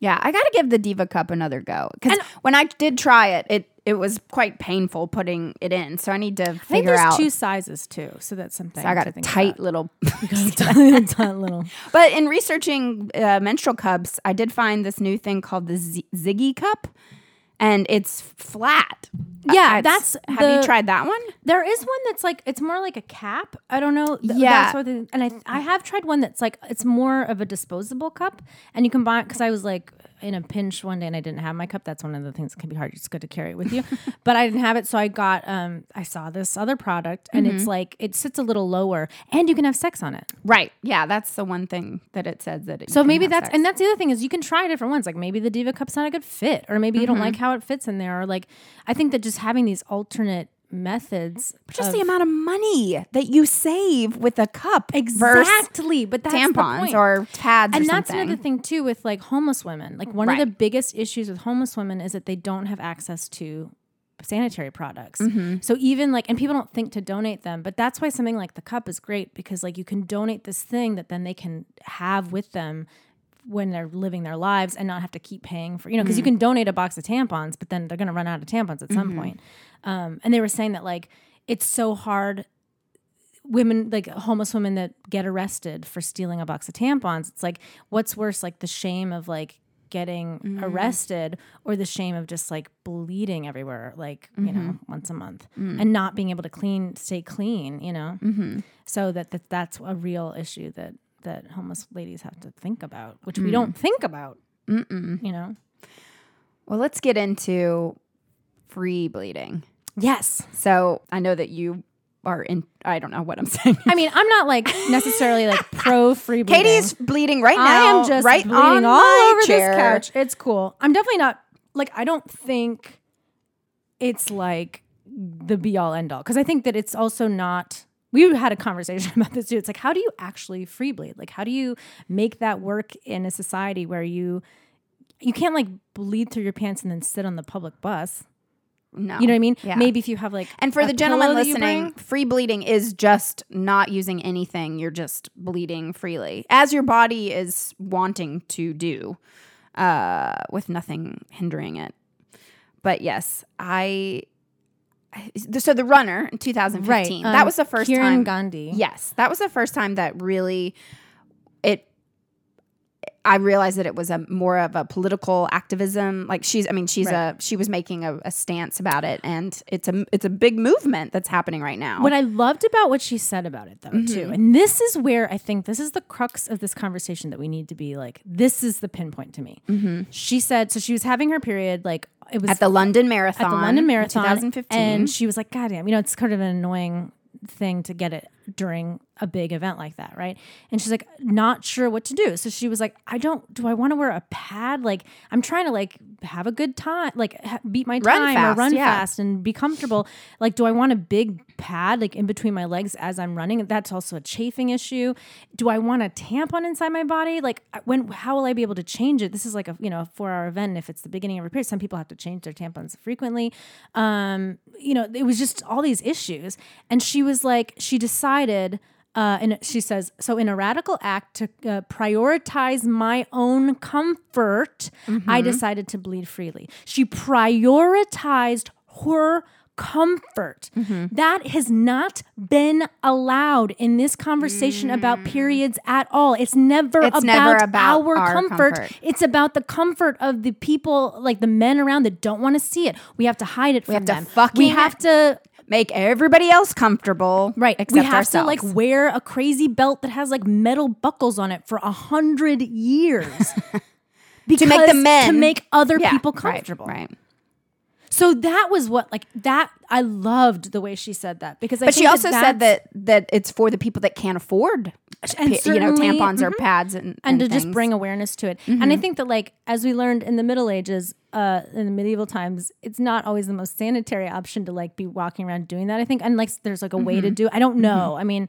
Yeah. I got to give the Diva Cup another go. Cause and when I did try it, it, it was quite painful putting it in. So I need to figure out. I think there's out. two sizes too. So that's something. So I got a tight little, tight, tight little. But in researching uh, menstrual cups, I did find this new thing called the Z- Ziggy Cup. And it's flat. Yeah, uh, that's. Have the, you tried that one? There is one that's like it's more like a cap. I don't know. Th- yeah. That's what they, and I I have tried one that's like it's more of a disposable cup, and you can buy it because I was like in a pinch one day and I didn't have my cup. That's one of the things that can be hard. It's good to carry it with you, but I didn't have it, so I got um I saw this other product, and mm-hmm. it's like it sits a little lower, and you can have sex on it. Right. Yeah, that's the one thing that it says that. It, so maybe that's sex. And that's the other thing is you can try different ones. Like maybe the Diva Cup's not a good fit, or maybe mm-hmm. you don't like how it fits in there, or like I think that just having these alternate methods, but just the amount of money that you save with a cup, exactly. But that's tampons or pads, and or that's something. Another thing too with like homeless women. Like one right. of the biggest issues with homeless women is that they don't have access to sanitary products. Mm-hmm. So even like, and people don't think to donate them, but that's why something like the cup is great because like you can donate this thing that then they can have with them when they're living their lives and not have to keep paying for, you know, because mm. you can donate a box of tampons, but then they're going to run out of tampons at mm-hmm. some point. Um, and they were saying that, like, it's so hard. Women, like homeless women that get arrested for stealing a box of tampons, it's like, what's worse, like the shame of like getting mm. arrested or the shame of just like bleeding everywhere, like, mm-hmm. you know, once a month mm. and not being able to clean, stay clean, you know? Mm-hmm. So that, that that's a real issue that, that homeless ladies have to think about, which mm. we don't think about, Mm-mm. you know? Well, let's get into free bleeding. Yes. So I know that you are in, I don't know what I'm saying. I mean, I'm not like necessarily like pro free bleeding. Katie's bleeding right now. I am just right bleeding all over chair. This couch. It's cool. I'm definitely not, like, I don't think it's like the be all end all. Because I think that it's also not, we had a conversation about this too. It's like, how do you actually free bleed? Like, how do you make that work in a society where you, you can't like bleed through your pants and then sit on the public bus? No. You know what I mean? Yeah. Maybe if you have like, and for the gentleman listening, free bleeding is just not using anything. You're just bleeding freely as your body is wanting to do, uh, with nothing hindering it. But yes, I, so the runner in two thousand fifteen, right, um, that was the first Kiran time. Kiran Gandhi. Yes. That was the first time that really it, I realized that it was a more of a political activism. Like she's, I mean, she's right. a she was making a, a stance about it, and it's a it's a big movement that's happening right now. What I loved about what she said about it, though, mm-hmm. too, and this is where I think this is the crux of this conversation that we need to be like, this is the pinpoint to me. Mm-hmm. She said, so she was having her period, like it was at the London Marathon, at the London Marathon, twenty fifteen, and she was like, God damn, you know, it's kind of an annoying thing to get it during a big event like that, right? And she's like, not sure what to do. So she was like, I don't, do I want to wear a pad? Like, I'm trying to like have a good time, like ha- beat my time run fast, or run yeah. fast and be comfortable. Like, do I want a big pad like in between my legs as I'm running? That's also a chafing issue. Do I want a tampon inside my body? Like, when, how will I be able to change it? This is like a, you know, a four hour event. And if it's the beginning of a period, some people have to change their tampons frequently. Um, you know, it was just all these issues. And she was like, she decided, Uh, and she says, so in a radical act to uh, prioritize my own comfort, mm-hmm. I decided to bleed freely. She prioritized her comfort. Mm-hmm. That has not been allowed in this conversation mm. about periods at all. It's never, it's about, never about our, our comfort. comfort. It's about the comfort of the people, like the men around that don't want to see it. We have to hide it we from them. We have to fucking... make everybody else comfortable, right? Except we have ourselves. To like wear a crazy belt that has like metal buckles on it for a hundred years to make the men to make other yeah, people comfortable, right, right? So that was what like that. I loved the way she said that because. I but think she also that said that that it's for the people that can't afford, and you know, tampons mm-hmm. or pads, and and, and to things. Just bring awareness to it. Mm-hmm. And I think that like as we learned in the Middle Ages. Uh, in the medieval times, it's not always the most sanitary option to like be walking around doing that, I think. And like there's like a mm-hmm. way to do it. I don't know. Mm-hmm. I mean,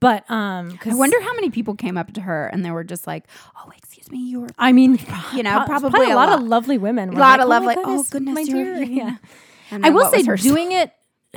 but um, I wonder how many people came up to her and they were just like, "Oh, excuse me, you're." I mean, you know, pro- probably, probably a lot, lot of lovely women. A lot like, of oh lovely. Goodness, oh goodness, my dear. You're, yeah. I will say, doing it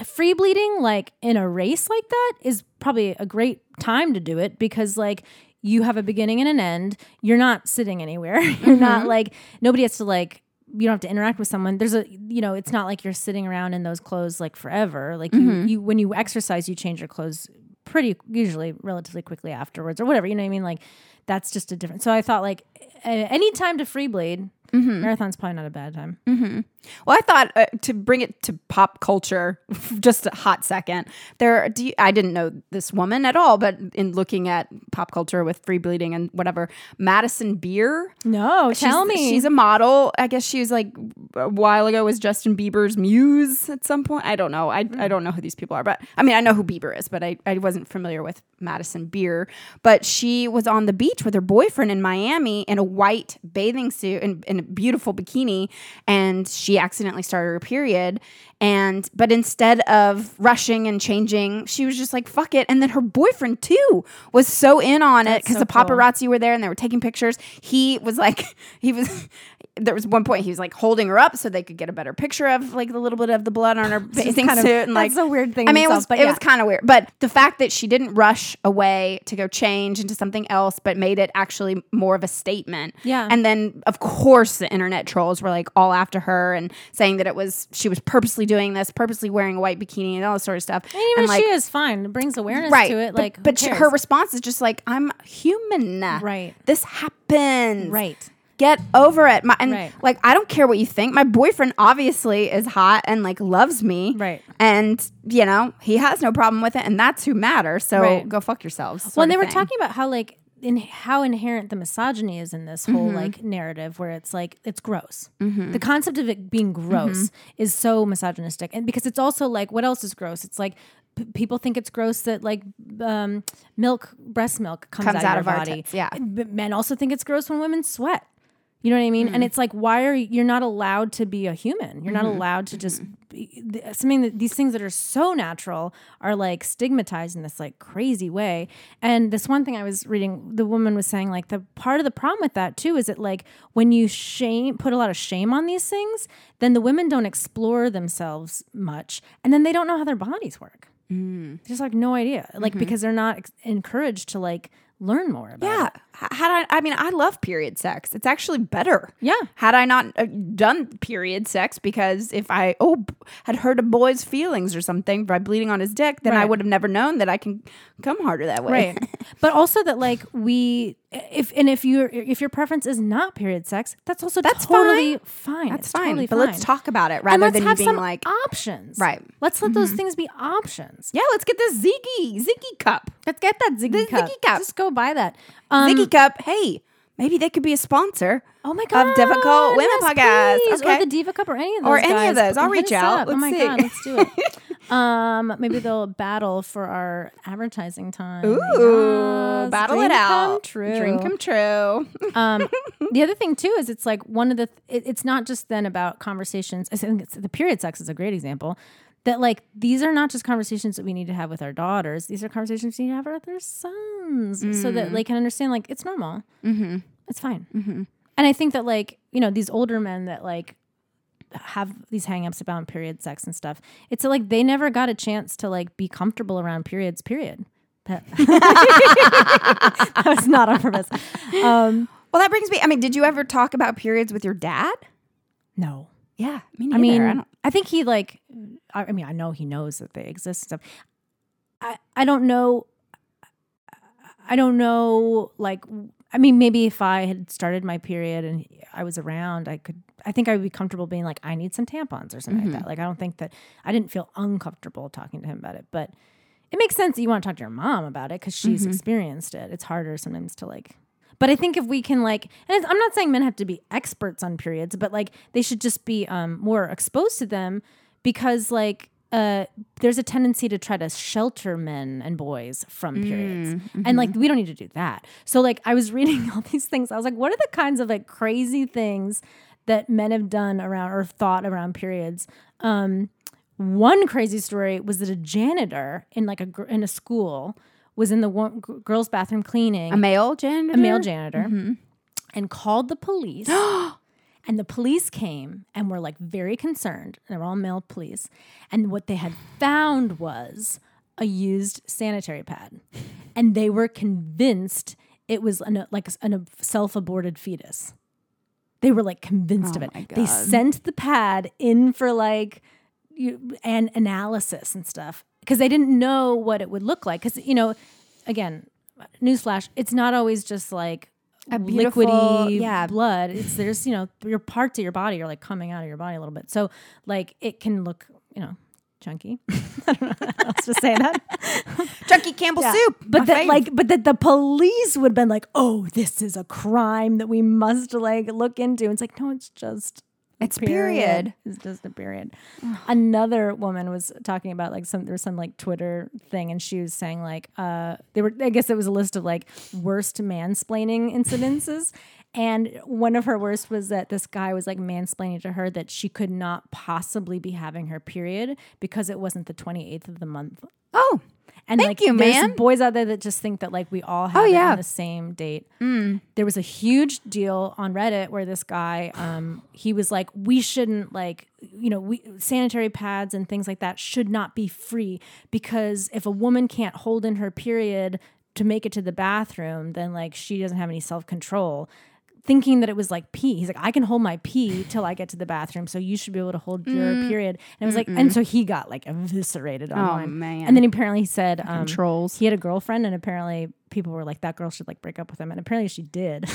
free bleeding like in a race like that is probably a great time to do it because like. You have a beginning and an end. You're not sitting anywhere. You're mm-hmm. not like, nobody has to like, you don't have to interact with someone. There's a, you know, it's not like you're sitting around in those clothes like forever. Like mm-hmm. you, you, when you exercise, you change your clothes pretty, usually relatively quickly afterwards or whatever. You know what I mean? Like that's just a different. So I thought like any time to free bleed, mm-hmm. marathon's probably not a bad time. Mm-hmm. Well, I thought uh, to bring it to pop culture, just a hot second. There, do you, I didn't know this woman at all, but in looking at pop culture with free bleeding and whatever, Madison Beer. No, she's, tell me, she's a model. I guess she was like a while ago was Justin Bieber's muse at some point. I don't know. I mm. I don't know who these people are, but I mean I know who Bieber is, but I, I wasn't familiar with Madison Beer. But she was on the beach with her boyfriend in Miami in a white bathing suit and in, in in a beautiful bikini, and she accidentally started her period. And but instead of rushing and changing, she was just like, fuck it. And then her boyfriend too was so in on it, because so the paparazzi cool. were there and they were taking pictures. He was like, he was, there was one point he was like holding her up so they could get a better picture of like the little bit of the blood on her bathing suit. Of, and like, that's a weird thing. I mean, itself, it was, yeah. was kind of weird. But the fact that she didn't rush away to go change into something else, but made it actually more of a statement. Yeah. And then of course the internet trolls were like all after her and saying that it was, she was purposely doing this, purposely wearing a white bikini and all this sort of stuff. And even and like, she is fine. It brings awareness right, to it. Like, But, but she, her response is just like, I'm human. Right. This happens. Right. Get over it. My, and right. like, I don't care what you think. My boyfriend obviously is hot and like loves me. Right. And, you know, he has no problem with it. And that's who matters. So right. go fuck yourselves. Well, and they were talking about how like, in how inherent the misogyny is in this whole mm-hmm. like narrative, where it's like it's gross. Mm-hmm. The concept of it being gross mm-hmm. is so misogynistic, and because it's also like, what else is gross? It's like p- people think it's gross that like um, milk, breast milk comes, comes out, out of your body. Our tits, yeah, but men also think it's gross when women sweat. You know what I mean? Mm-hmm. And it's like, why are you, you're not allowed to be a human? You're mm-hmm. not allowed to just be, th- something that these things that are so natural are like stigmatized in this like crazy way. And this one thing I was reading, the woman was saying like the part of the problem with that too is that like when you shame, put a lot of shame on these things, then the women don't explore themselves much, and then they don't know how their bodies work. Mm. They just like no idea, like mm-hmm. because they're not ex- encouraged to like learn more about yeah. it. Had I, I mean, I love period sex. It's actually better. Yeah. Had I not uh, done period sex, because if I, oh, b- had hurt a boy's feelings or something by bleeding on his dick, then right. I would have never known that I can come harder that way. Right. But also that like we, if, and if you if your preference is not period sex, that's also that's totally fine. fine. That's it's fine. Totally but fine. Let's talk about it rather than you being like. Options. Right. Let's let mm-hmm. those things be options. Yeah. Let's get this Ziggy, Ziggy Cup. Let's get that Ziggy Cup. Ziggy Cup. Just go buy that. Um, Ziggy Cup, hey, maybe they could be a sponsor. Oh my god, of Difficult Women yes, podcast, okay. or the Diva Cup, or any of those, or any guys. of those. I'll Hit reach out. Let's oh my see. god, let's do it. um, maybe they'll battle for our advertising time. Ooh, yes. battle Dream it out. Come true. Dream come true. um, the other thing too is it's like one of the. Th- it, it's not just then about conversations. I think it's, the period sex is a great example. That like these are not just conversations that we need to have with our daughters. These are conversations we need to have with our sons, mm. so that they can understand like it's normal, mm-hmm. it's fine. Mm-hmm. And I think that like you know these older men that like have these hangups about period sex and stuff. It's like they never got a chance to like be comfortable around periods. Period. That, that was not on purpose. Um, well, that brings me. I mean, did you ever talk about periods with your dad? No. Yeah, me neither. I mean, I, don't, I think he like. I, I mean, I know he knows that they exist and stuff. I I don't know. I don't know. Like, I mean, maybe if I had started my period and I was around, I could. I think I would be comfortable being like, I need some tampons or something mm-hmm. like that. Like, I don't think that I didn't feel uncomfortable talking to him about it. But it makes sense that you want to talk to your mom about it because she's mm-hmm. experienced it. It's harder sometimes to like. But I think if we can like, and I'm not saying men have to be experts on periods, but like they should just be um, more exposed to them, because like uh, there's a tendency to try to shelter men and boys from mm, periods. Mm-hmm. And like, we don't need to do that. So like I was reading all these things. I was like, what are the kinds of like crazy things that men have done around or thought around periods? Um, one crazy story was that a janitor in like a gr- in a school was in the one g- girls' bathroom cleaning. A male janitor? A male janitor. Mm-hmm. And called the police. And the police came and were like very concerned. They were all male police. And what they had found was a used sanitary pad. And they were convinced it was an, like a self-aborted fetus. They were like convinced oh of it. They sent the pad in for like you, an analysis and stuff. Because they didn't know what it would look like. Because, you know, again, newsflash, it's not always just like a liquidy yeah. blood. It's there's, you know, your parts of your body are like coming out of your body a little bit. So, like, it can look, you know, chunky. I don't know how else to say that. Chunky Campbell yeah. soup. But that, like, but that the police would have been like, oh, this is a crime that we must like look into. And it's like, no, it's just. It's period. period. It's just a period. Another woman was talking about like some, there was some like Twitter thing, and she was saying like, uh, they were, I guess it was a list of like worst mansplaining incidences. And one of her worst was that this guy was like mansplaining to her that she could not possibly be having her period because it wasn't the twenty-eighth of the month. Oh, and thank like, you, man. There's boys out there that just think that like we all have oh, it yeah. on the same date. Mm. There was a huge deal on Reddit where this guy, um, he was like, we shouldn't like, you know, we sanitary pads and things like that should not be free because if a woman can't hold in her period to make it to the bathroom, then like she doesn't have any self-control. Thinking that it was like pee. He's like, I can hold my pee till I get to the bathroom, so you should be able to hold your mm. period. And it was Mm-mm. like, and so he got like eviscerated online. Oh, man. And then apparently he said um, controls. He had a girlfriend, and apparently people were like, that girl should like break up with him. And apparently she did.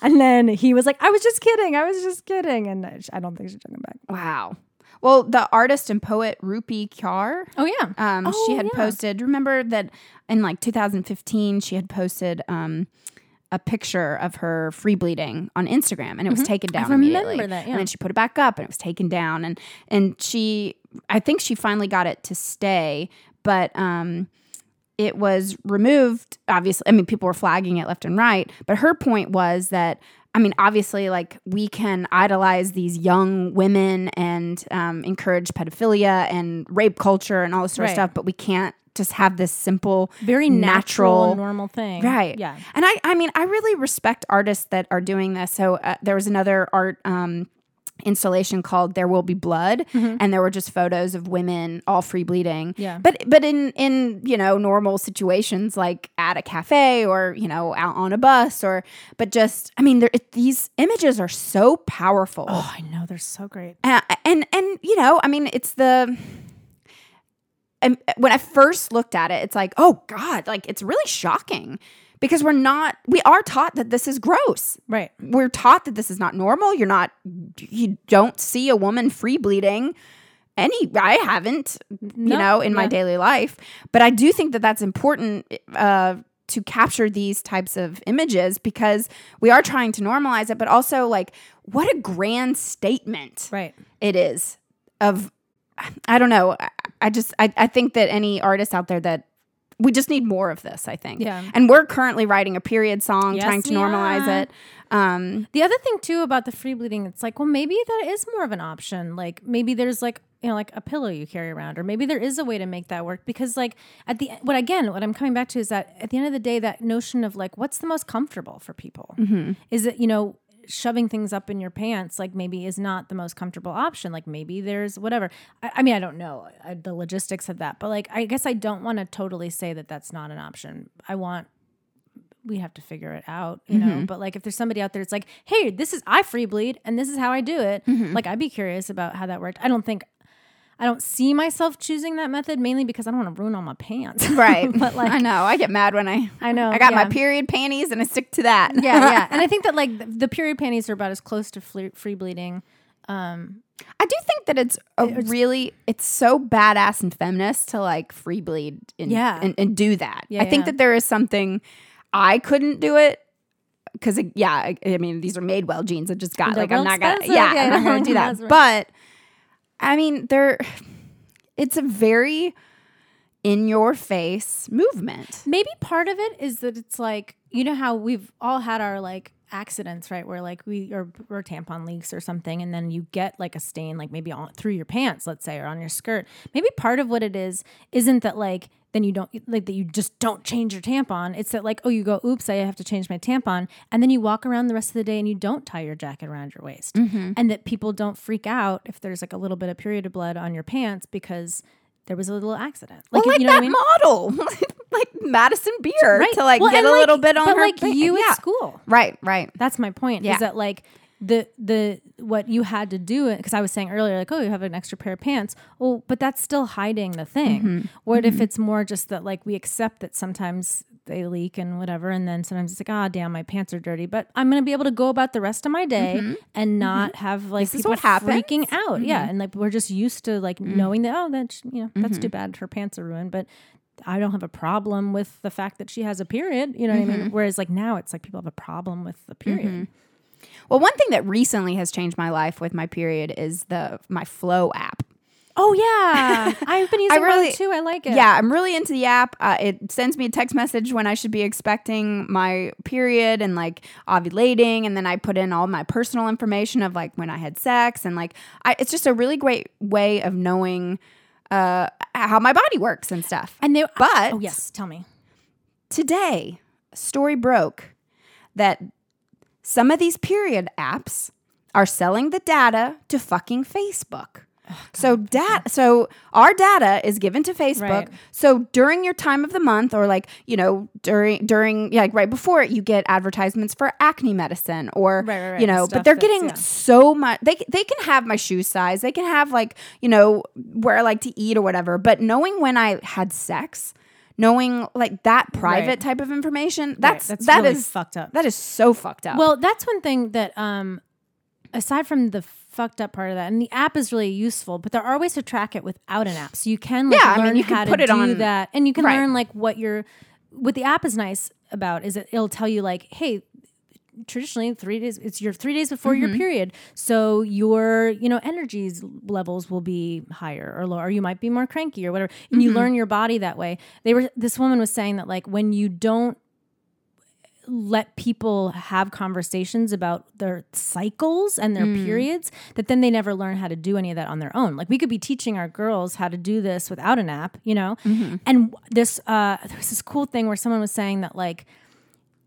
And then he was like, I was just kidding. I was just kidding. And I don't think she took him back. Wow. Well, the artist and poet Rupi Kaur. Oh, yeah. Um, oh, she had yeah. posted, remember that in like two thousand fifteen, she had posted um, a picture of her free bleeding on Instagram, and it was mm-hmm. taken down I immediately. Remember that, yeah. And then she put it back up, and it was taken down. And and she, I think she finally got it to stay, but um, it was removed, obviously. I mean, people were flagging it left and right. But her point was that, I mean, obviously, like, we can idolize these young women and um, encourage pedophilia and rape culture and all this sort right. of stuff, but we can't just have this simple, very natural, natural normal thing. Right. Yeah. And I, I mean, I really respect artists that are doing this. So uh, there was another art um, installation called There Will Be Blood, mm-hmm. and there were just photos of women all free bleeding. Yeah. But but in, in, you know, normal situations like at a cafe or, you know, out on a bus or, but just, I mean, there, it, these images are so powerful. Oh, I know. They're so great. Uh, and, and, you know, I mean, it's the... And when I first looked at it, it's like, oh, God, like, it's really shocking because we're not, we are taught that this is gross. Right. We're taught that this is not normal. You're not, you don't see a woman free bleeding. Any, I haven't, no, you know, in yeah. my daily life. But I do think that that's important uh, to capture these types of images because we are trying to normalize it. But also, like, what a grand statement right. it is of, I don't know. I just, I, I think that any artist out there that we just need more of this, I think. Yeah. And we're currently writing a period song, yes, trying to yeah. normalize it. Um, the other thing too about the free bleeding, it's like, well, maybe that is more of an option. Like maybe there's like, you know, like a pillow you carry around, or maybe there is a way to make that work because like at the, what again, what I'm coming back to is that at the end of the day, that notion of like, what's the most comfortable for people mm-hmm. is that, you know, shoving things up in your pants, like maybe is not the most comfortable option. Like maybe there's whatever. I, I mean, I don't know I, the logistics of that, but like, I guess I don't want to totally say that that's not an option. I want, we have to figure it out, you mm-hmm. know, but like if there's somebody out there, it's like, hey, this is, I free bleed and this is how I do it. Mm-hmm. Like I'd be curious about how that worked. I don't think, I don't see myself choosing that method mainly because I don't want to ruin all my pants. Right. But like, I know. I get mad when I I know. I got yeah. my period panties and I stick to that. Yeah, yeah. And I think that like the, the period panties are about as close to fle- free bleeding. Um, I do think that it's a it's, really, it's so badass and feminist to like free bleed and, yeah. and, and do that. Yeah, I think yeah. that there is something I couldn't do it. Because, yeah, I, I mean, these are Madewell jeans I just got. Double like I'm not going to, yeah, yeah, I'm not going to do that. Right. But... I mean, there. It's a very in-your-face movement. Maybe part of it is that it's like, you know how we've all had our like accidents, right? Where like we or, or tampon leaks or something, and then you get like a stain, like maybe on, through your pants, let's say, or on your skirt. Maybe part of what it is isn't that like then you don't like that you just don't change your tampon. It's that like, oh, you go, oops, I have to change my tampon, and then you walk around the rest of the day and you don't tie your jacket around your waist, mm-hmm. and that people don't freak out if there's like a little bit of period of blood on your pants because there was a little accident. Like, well, like you know that what I mean? Model, like Madison Beer, right. to like well, get a like, little bit on but her. Like thing. You yeah. at school, right? Right. That's my point. Yeah. Is that like. The the what you had to do, because I was saying earlier, like, oh, you have an extra pair of pants. Well, but that's still hiding the thing. Mm-hmm. What mm-hmm. if it's more just that, like, we accept that sometimes they leak and whatever, and then sometimes it's like, ah, oh, damn, my pants are dirty, but I'm going to be able to go about the rest of my day mm-hmm. and not mm-hmm. have, like, this people freaking out. Mm-hmm. Yeah, and, like, we're just used to, like, mm-hmm. knowing that, oh, that's, you know, mm-hmm. that's too bad. Her pants are ruined, but... I don't have a problem with the fact that she has a period, you know mm-hmm. what I mean? Whereas, like, now it's like people have a problem with the period. Mm-hmm. Well, one thing that recently has changed my life with my period is the my Flow app. Oh, yeah. I've been using really, mine, too. I like it. Yeah, I'm really into the app. Uh, it sends me a text message when I should be expecting my period and, like, ovulating. And then I put in all my personal information of, like, when I had sex. And, like, I, it's just a really great way of knowing uh, how my body works and stuff. And they, But. I, oh, yes. Tell me. Today, a story broke that some of these period apps are selling the data to fucking Facebook. So dat- so our data is given to Facebook. Right. So during your time of the month, or like, you know, during during yeah, like right before it, you get advertisements for acne medicine, or right, right, right. you know, Stuff but they're getting yeah. so much. They they can have my shoe size. They can have, like, you know, where I like to eat or whatever. But knowing when I had sex, knowing like that private right. type of information, that's right. that's that really is fucked up. That is so fucked up. Well, that's one thing that um, aside from the fucked up part of that, and the app is really useful, but there are ways to track it without an app. So you can like, yeah, learn I mean, you how can put to it do on, that, and you can right. learn like what your what the app is nice about is that it'll tell you like, hey, traditionally three days it's your three days before mm-hmm. your period, so your you know energy levels will be higher or lower. Or you might be more cranky or whatever, and mm-hmm. you learn your body that way. They were this woman was saying that like when you don't let people have conversations about their cycles and their mm. periods, that then they never learn how to do any of that on their own. Like we could be teaching our girls how to do this without an app, you know? Mm-hmm. And this, uh, there was this cool thing where someone was saying that like,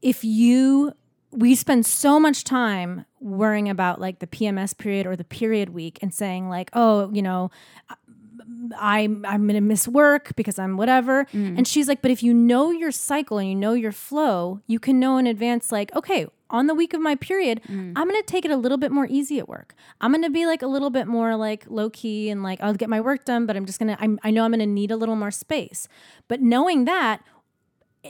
if you, we spend so much time worrying about like the P M S period or the period week and saying like, oh, you know, I'm I'm going to miss work because I'm whatever. Mm. And she's like, but if you know your cycle and you know your flow, you can know in advance, like, okay, on the week of my period, mm. I'm going to take it a little bit more easy at work. I'm going to be like a little bit more like low key and like, I'll get my work done, but I'm just going to, I know I'm going to need a little more space. But knowing that,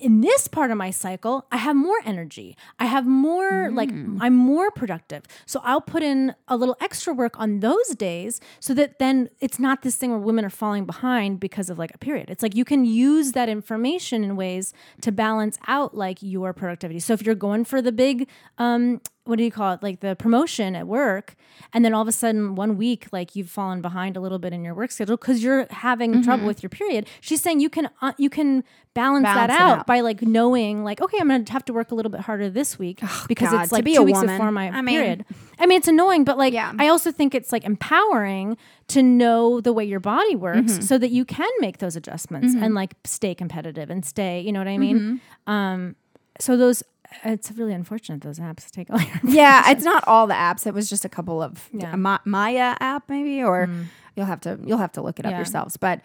in this part of my cycle, I have more energy. I have more, mm. like, I'm more productive. So I'll put in a little extra work on those days so that then it's not this thing where women are falling behind because of, like, a period. It's like you can use that information in ways to balance out, like, your productivity. So if you're going for the big, um, what do you call it, like the promotion at work, and then all of a sudden one week, like you've fallen behind a little bit in your work schedule because you're having mm-hmm. trouble with your period. She's saying you can uh, you can balance, balance that out, out by like knowing like, okay, I'm going to have to work a little bit harder this week oh, because God, it's like two weeks woman. before my I mean, period. I mean, it's annoying, but like yeah. I also think it's like empowering to know the way your body works mm-hmm. so that you can make those adjustments mm-hmm. and like stay competitive and stay, you know what I mean? Mm-hmm. Um, so those... It's really unfortunate those apps take all your yeah, it's not all the apps. It was just a couple of yeah. a Ma- Maya app maybe, or mm. you'll have to you'll have to look it yeah. up yourselves. But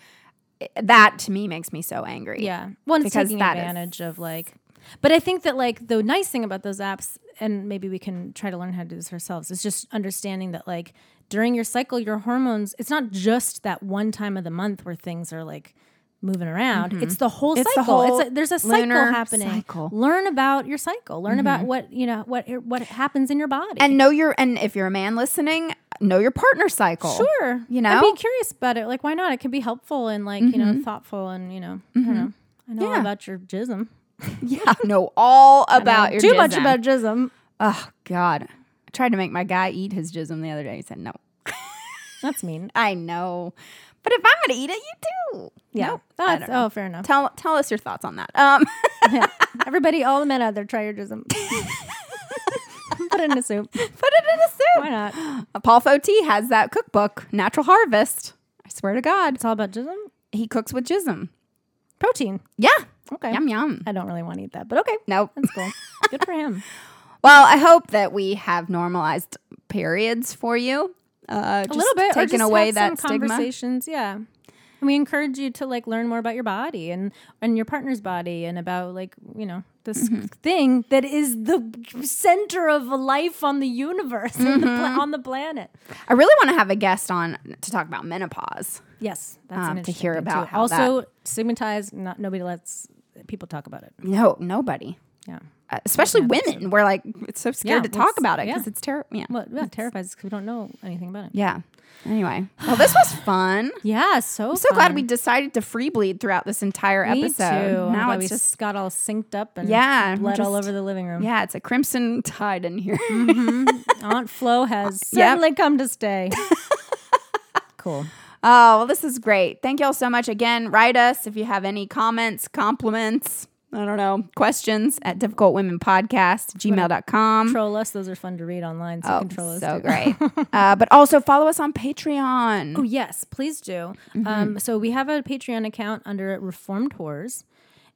it, that to me makes me so angry. Yeah, well, it's taking advantage of like. But I think that like the nice thing about those apps, and maybe we can try to learn how to do this ourselves, is just understanding that like during your cycle, your hormones. It's not just that one time of the month where things are like. Moving around, mm-hmm. it's the whole it's cycle. The whole it's a, there's a cycle happening. Cycle. Learn about your cycle. Learn mm-hmm. about what you know what what happens in your body, and know your. And if you're a man listening, know your partner's cycle. Sure, you know, and be curious about it. Like, why not? It can be helpful and like mm-hmm. you know thoughtful and you know mm-hmm. I don't know. I know yeah. all about your jism. Yeah, know all about know your too jism. much about jism. Oh God, I tried to make my guy eat his jism the other day. He said no. That's mean. I know. But if I'm going to eat it, you do. Yeah. Nope. That's, oh, fair enough. Tell tell us your thoughts on that. Um, yeah. Everybody, all the men out there, try your jism. Put it in a soup. Put it in a soup. Why not? Uh, Paul Foti has that cookbook, Natural Harvest. I swear to God. It's all about jism? He cooks with jism. Protein. Yeah. Okay. Yum, yum. I don't really want to eat that, but okay. Nope. That's cool. Good for him. Well, I hope that we have normalized periods for you. Uh, just a little bit, taking away have that some stigma. Conversations, yeah. And we encourage you to like learn more about your body and and your partner's body and about like you know this mm-hmm. thing that is the center of life on the universe mm-hmm. and the pla- on the planet. I really want to have a guest on to talk about menopause. Yes, that's um, an interesting to hear about. How also, that stigmatized. Not nobody lets people talk about it. No, nobody. Yeah. Uh, especially women, we're like it's so scared yeah, to talk about it because yeah. it's terrifying. Yeah. Well, yeah, terrifies because we don't know anything about it. Yeah. Anyway, well, this was fun. Yeah, so I'm so fun. glad we decided to free bleed throughout this entire Me episode. Too. Now it's we just got all synced up and yeah, blood just, all over the living room. Yeah, it's a crimson tide in here. Mm-hmm. Aunt Flo has certainly yep. come to stay. Cool. Oh, well, this is great. Thank you all so much. Again, write us if you have any comments, compliments, I don't know, questions at difficult women podcast at gmail dot com. Troll us. Those are fun to read online. So oh, you can troll us so too. Great. uh, but also follow us on Patreon. Oh, yes, please do. Mm-hmm. Um, so we have a Patreon account under Reformed Whores.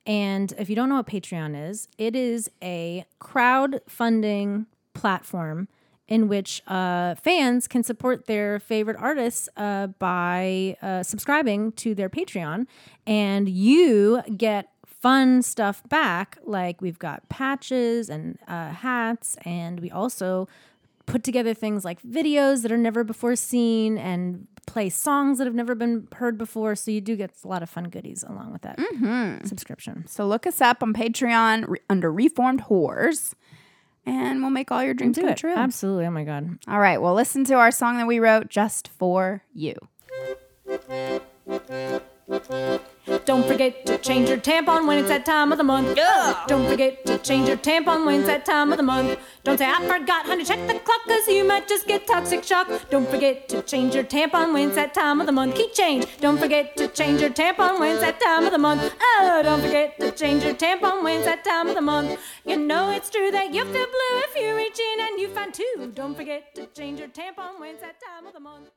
And if you don't know what Patreon is, it is a crowdfunding platform in which uh, fans can support their favorite artists uh, by uh, subscribing to their Patreon. And you get fun stuff back, like we've got patches and uh, hats, and we also put together things like videos that are never before seen and play songs that have never been heard before. So you do get a lot of fun goodies along with that mm-hmm. subscription. So look us up on Patreon re- under Reformed Whores, and we'll make all your dreams come true. Absolutely. Oh, my God. All right. Well, listen to our song that we wrote just for you. Don't forget to change your tampon when it's that time of the month. Ugh. Don't forget to change your tampon when it's that time of the month. Don't say, I forgot, honey, check the clock, cause you might just get toxic shock. Don't forget to change your tampon when it's that time of the month. Key change. Don't forget to change your tampon when it's that time of the month. Oh, don't forget to change your tampon when it's that time of the month. You know it's true that you feel blue if you reach in and you find two. Don't forget to change your tampon when it's that time of the month.